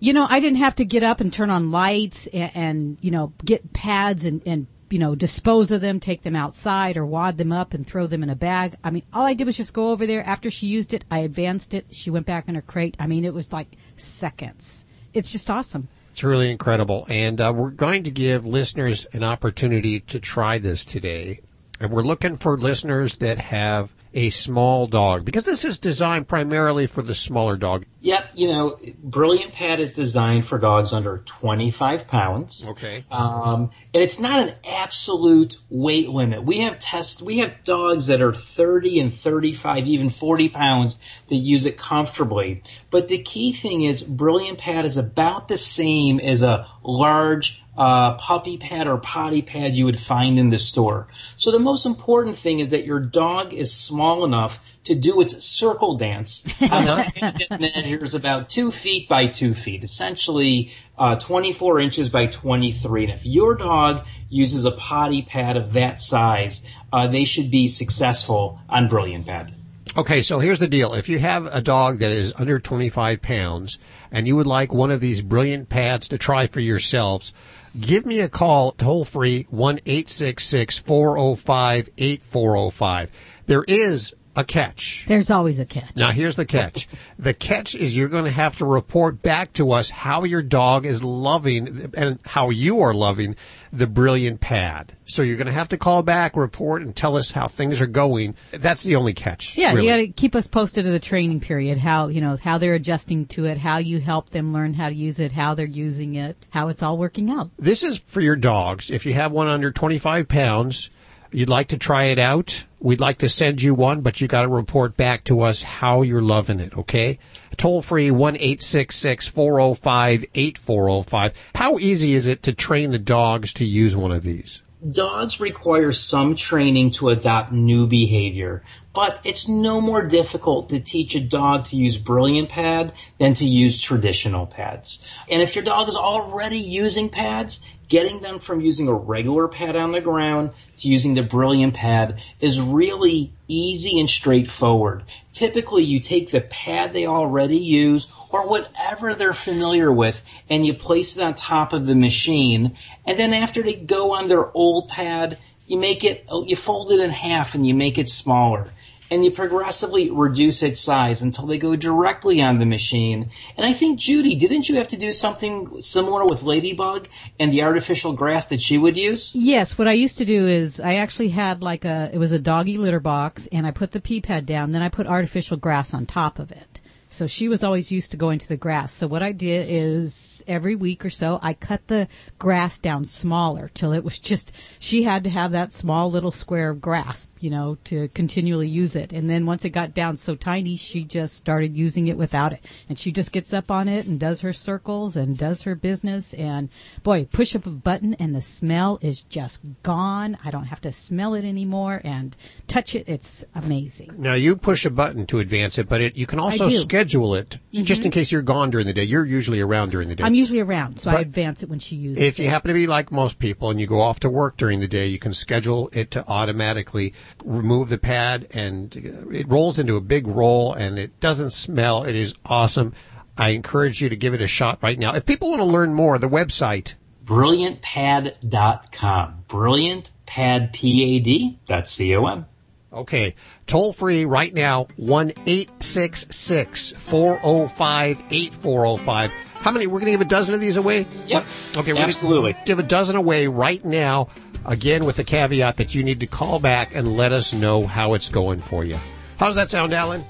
you know, I didn't have to get up and turn on lights and, and you know, get pads and, and, you know, dispose of them, take them outside or wad them up and throw them in a bag. I mean, all I did was just go over there. After she used it, I advanced it. She went back in her crate. I mean, it was like seconds. It's just awesome. It's really incredible. And uh, we're going to give listeners an opportunity to try this today. And we're looking for listeners that have a small dog, because this is designed primarily for the smaller dog. Yep. You know, Brilliant Pad is designed for dogs under twenty-five pounds. Okay. Um, and it's not an absolute weight limit. We have tests. We have dogs that are thirty and thirty-five, even forty pounds that use it comfortably. But the key thing is Brilliant Pad is about the same as a large Uh, puppy pad or potty pad you would find in the store. So the most important thing is that your dog is small enough to do its circle dance. It measures about two feet by two feet, essentially uh, twenty-four inches by twenty-three. And if your dog uses a potty pad of that size, uh, they should be successful on Brilliant Pad. Okay, so here's the deal. If you have a dog that is under twenty-five pounds and you would like one of these Brilliant Pads to try for yourselves, give me a call, toll-free, one eight six six, four oh five, eight four oh five. There is a catch. There's always a catch. Now, here's the catch. The catch is you're going to have to report back to us how your dog is loving and how you are loving the Brilliant Pad. So you're going to have to call back, report, and tell us how things are going. That's the only catch. Yeah, really. You got to keep us posted to the training period, how, you know, how they're adjusting to it, how you help them learn how to use it, how they're using it, how it's all working out. This is for your dogs. If you have one under twenty-five pounds, you'd like to try it out, we'd like to send you one, but you got to report back to us how you're loving it, okay? Toll free, one eight six six, four oh five, eight four oh five. How easy is it to train the dogs to use one of these? Dogs require some training to adopt new behavior, but it's no more difficult to teach a dog to use Brilliant Pad than to use traditional pads. And if your dog is already using pads, getting them from using a regular pad on the ground to using the Brilliant Pad is really easy and straightforward. Typically, you take the pad they already use or whatever they're familiar with, and you place it on top of the machine. And then after they go on their old pad, you make it, you fold it in half and you make it smaller. And you progressively reduce its size until they go directly on the machine. And I think, Judy, didn't you have to do something similar with Ladybug and the artificial grass that she would use? Yes. What I used to do is I actually had like a, it was a doggy litter box, and I put the pee pad down, then I put artificial grass on top of it. So she was always used to going to the grass. So what I did is every week or so, I cut the grass down smaller till it was just, she had to have that small little square of grass, you know, to continually use it. And then once it got down so tiny, she just started using it without it. And she just gets up on it and does her circles and does her business. And boy, push up a button and the smell is just gone. I don't have to smell it anymore and touch it. It's amazing. Now you push a button to advance it, but it, you can also skip. Schedule it mm-hmm. just in case you're gone during the day. You're usually around during the day. I'm usually around, so but I advance it when she uses it. If you happen to be like most people and you go off to work during the day, you can schedule it to automatically remove the pad, and it rolls into a big roll, and it doesn't smell. It is awesome. I encourage you to give it a shot right now. If people want to learn more, the website, brilliant pad dot com. Brilliant Pad, P A D dot com. Okay, toll free right now, one eight six six, four oh five, eight four oh five. How many? We're going to give a dozen of these away? Yep. Okay, we're absolutely. Going to give a dozen away right now, again with the caveat that you need to call back and let us know how it's going for you. How does that sound, Alan?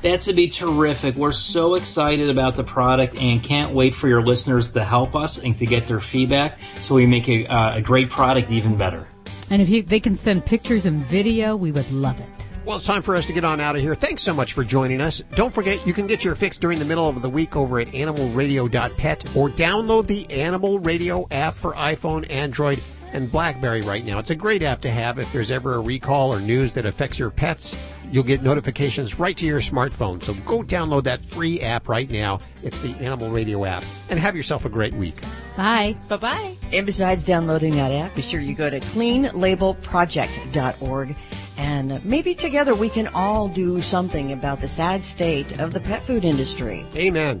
That's to be terrific. We're so excited about the product and can't wait for your listeners to help us and to get their feedback so we make a, uh, a great product even better. And if you, they can send pictures and video, we would love it. Well, it's time for us to get on out of here. Thanks so much for joining us. Don't forget, you can get your fix during the middle of the week over at animal radio dot pet or download the Animal Radio app for iPhone, Android, and BlackBerry right now. It's a great app to have if there's ever a recall or news that affects your pets. You'll get notifications right to your smartphone. So go download that free app right now. It's the Animal Radio app. And have yourself a great week. Bye. Bye-bye. And besides downloading that app, be sure you go to clean label project dot org. And maybe together we can all do something about the sad state of the pet food industry. Amen.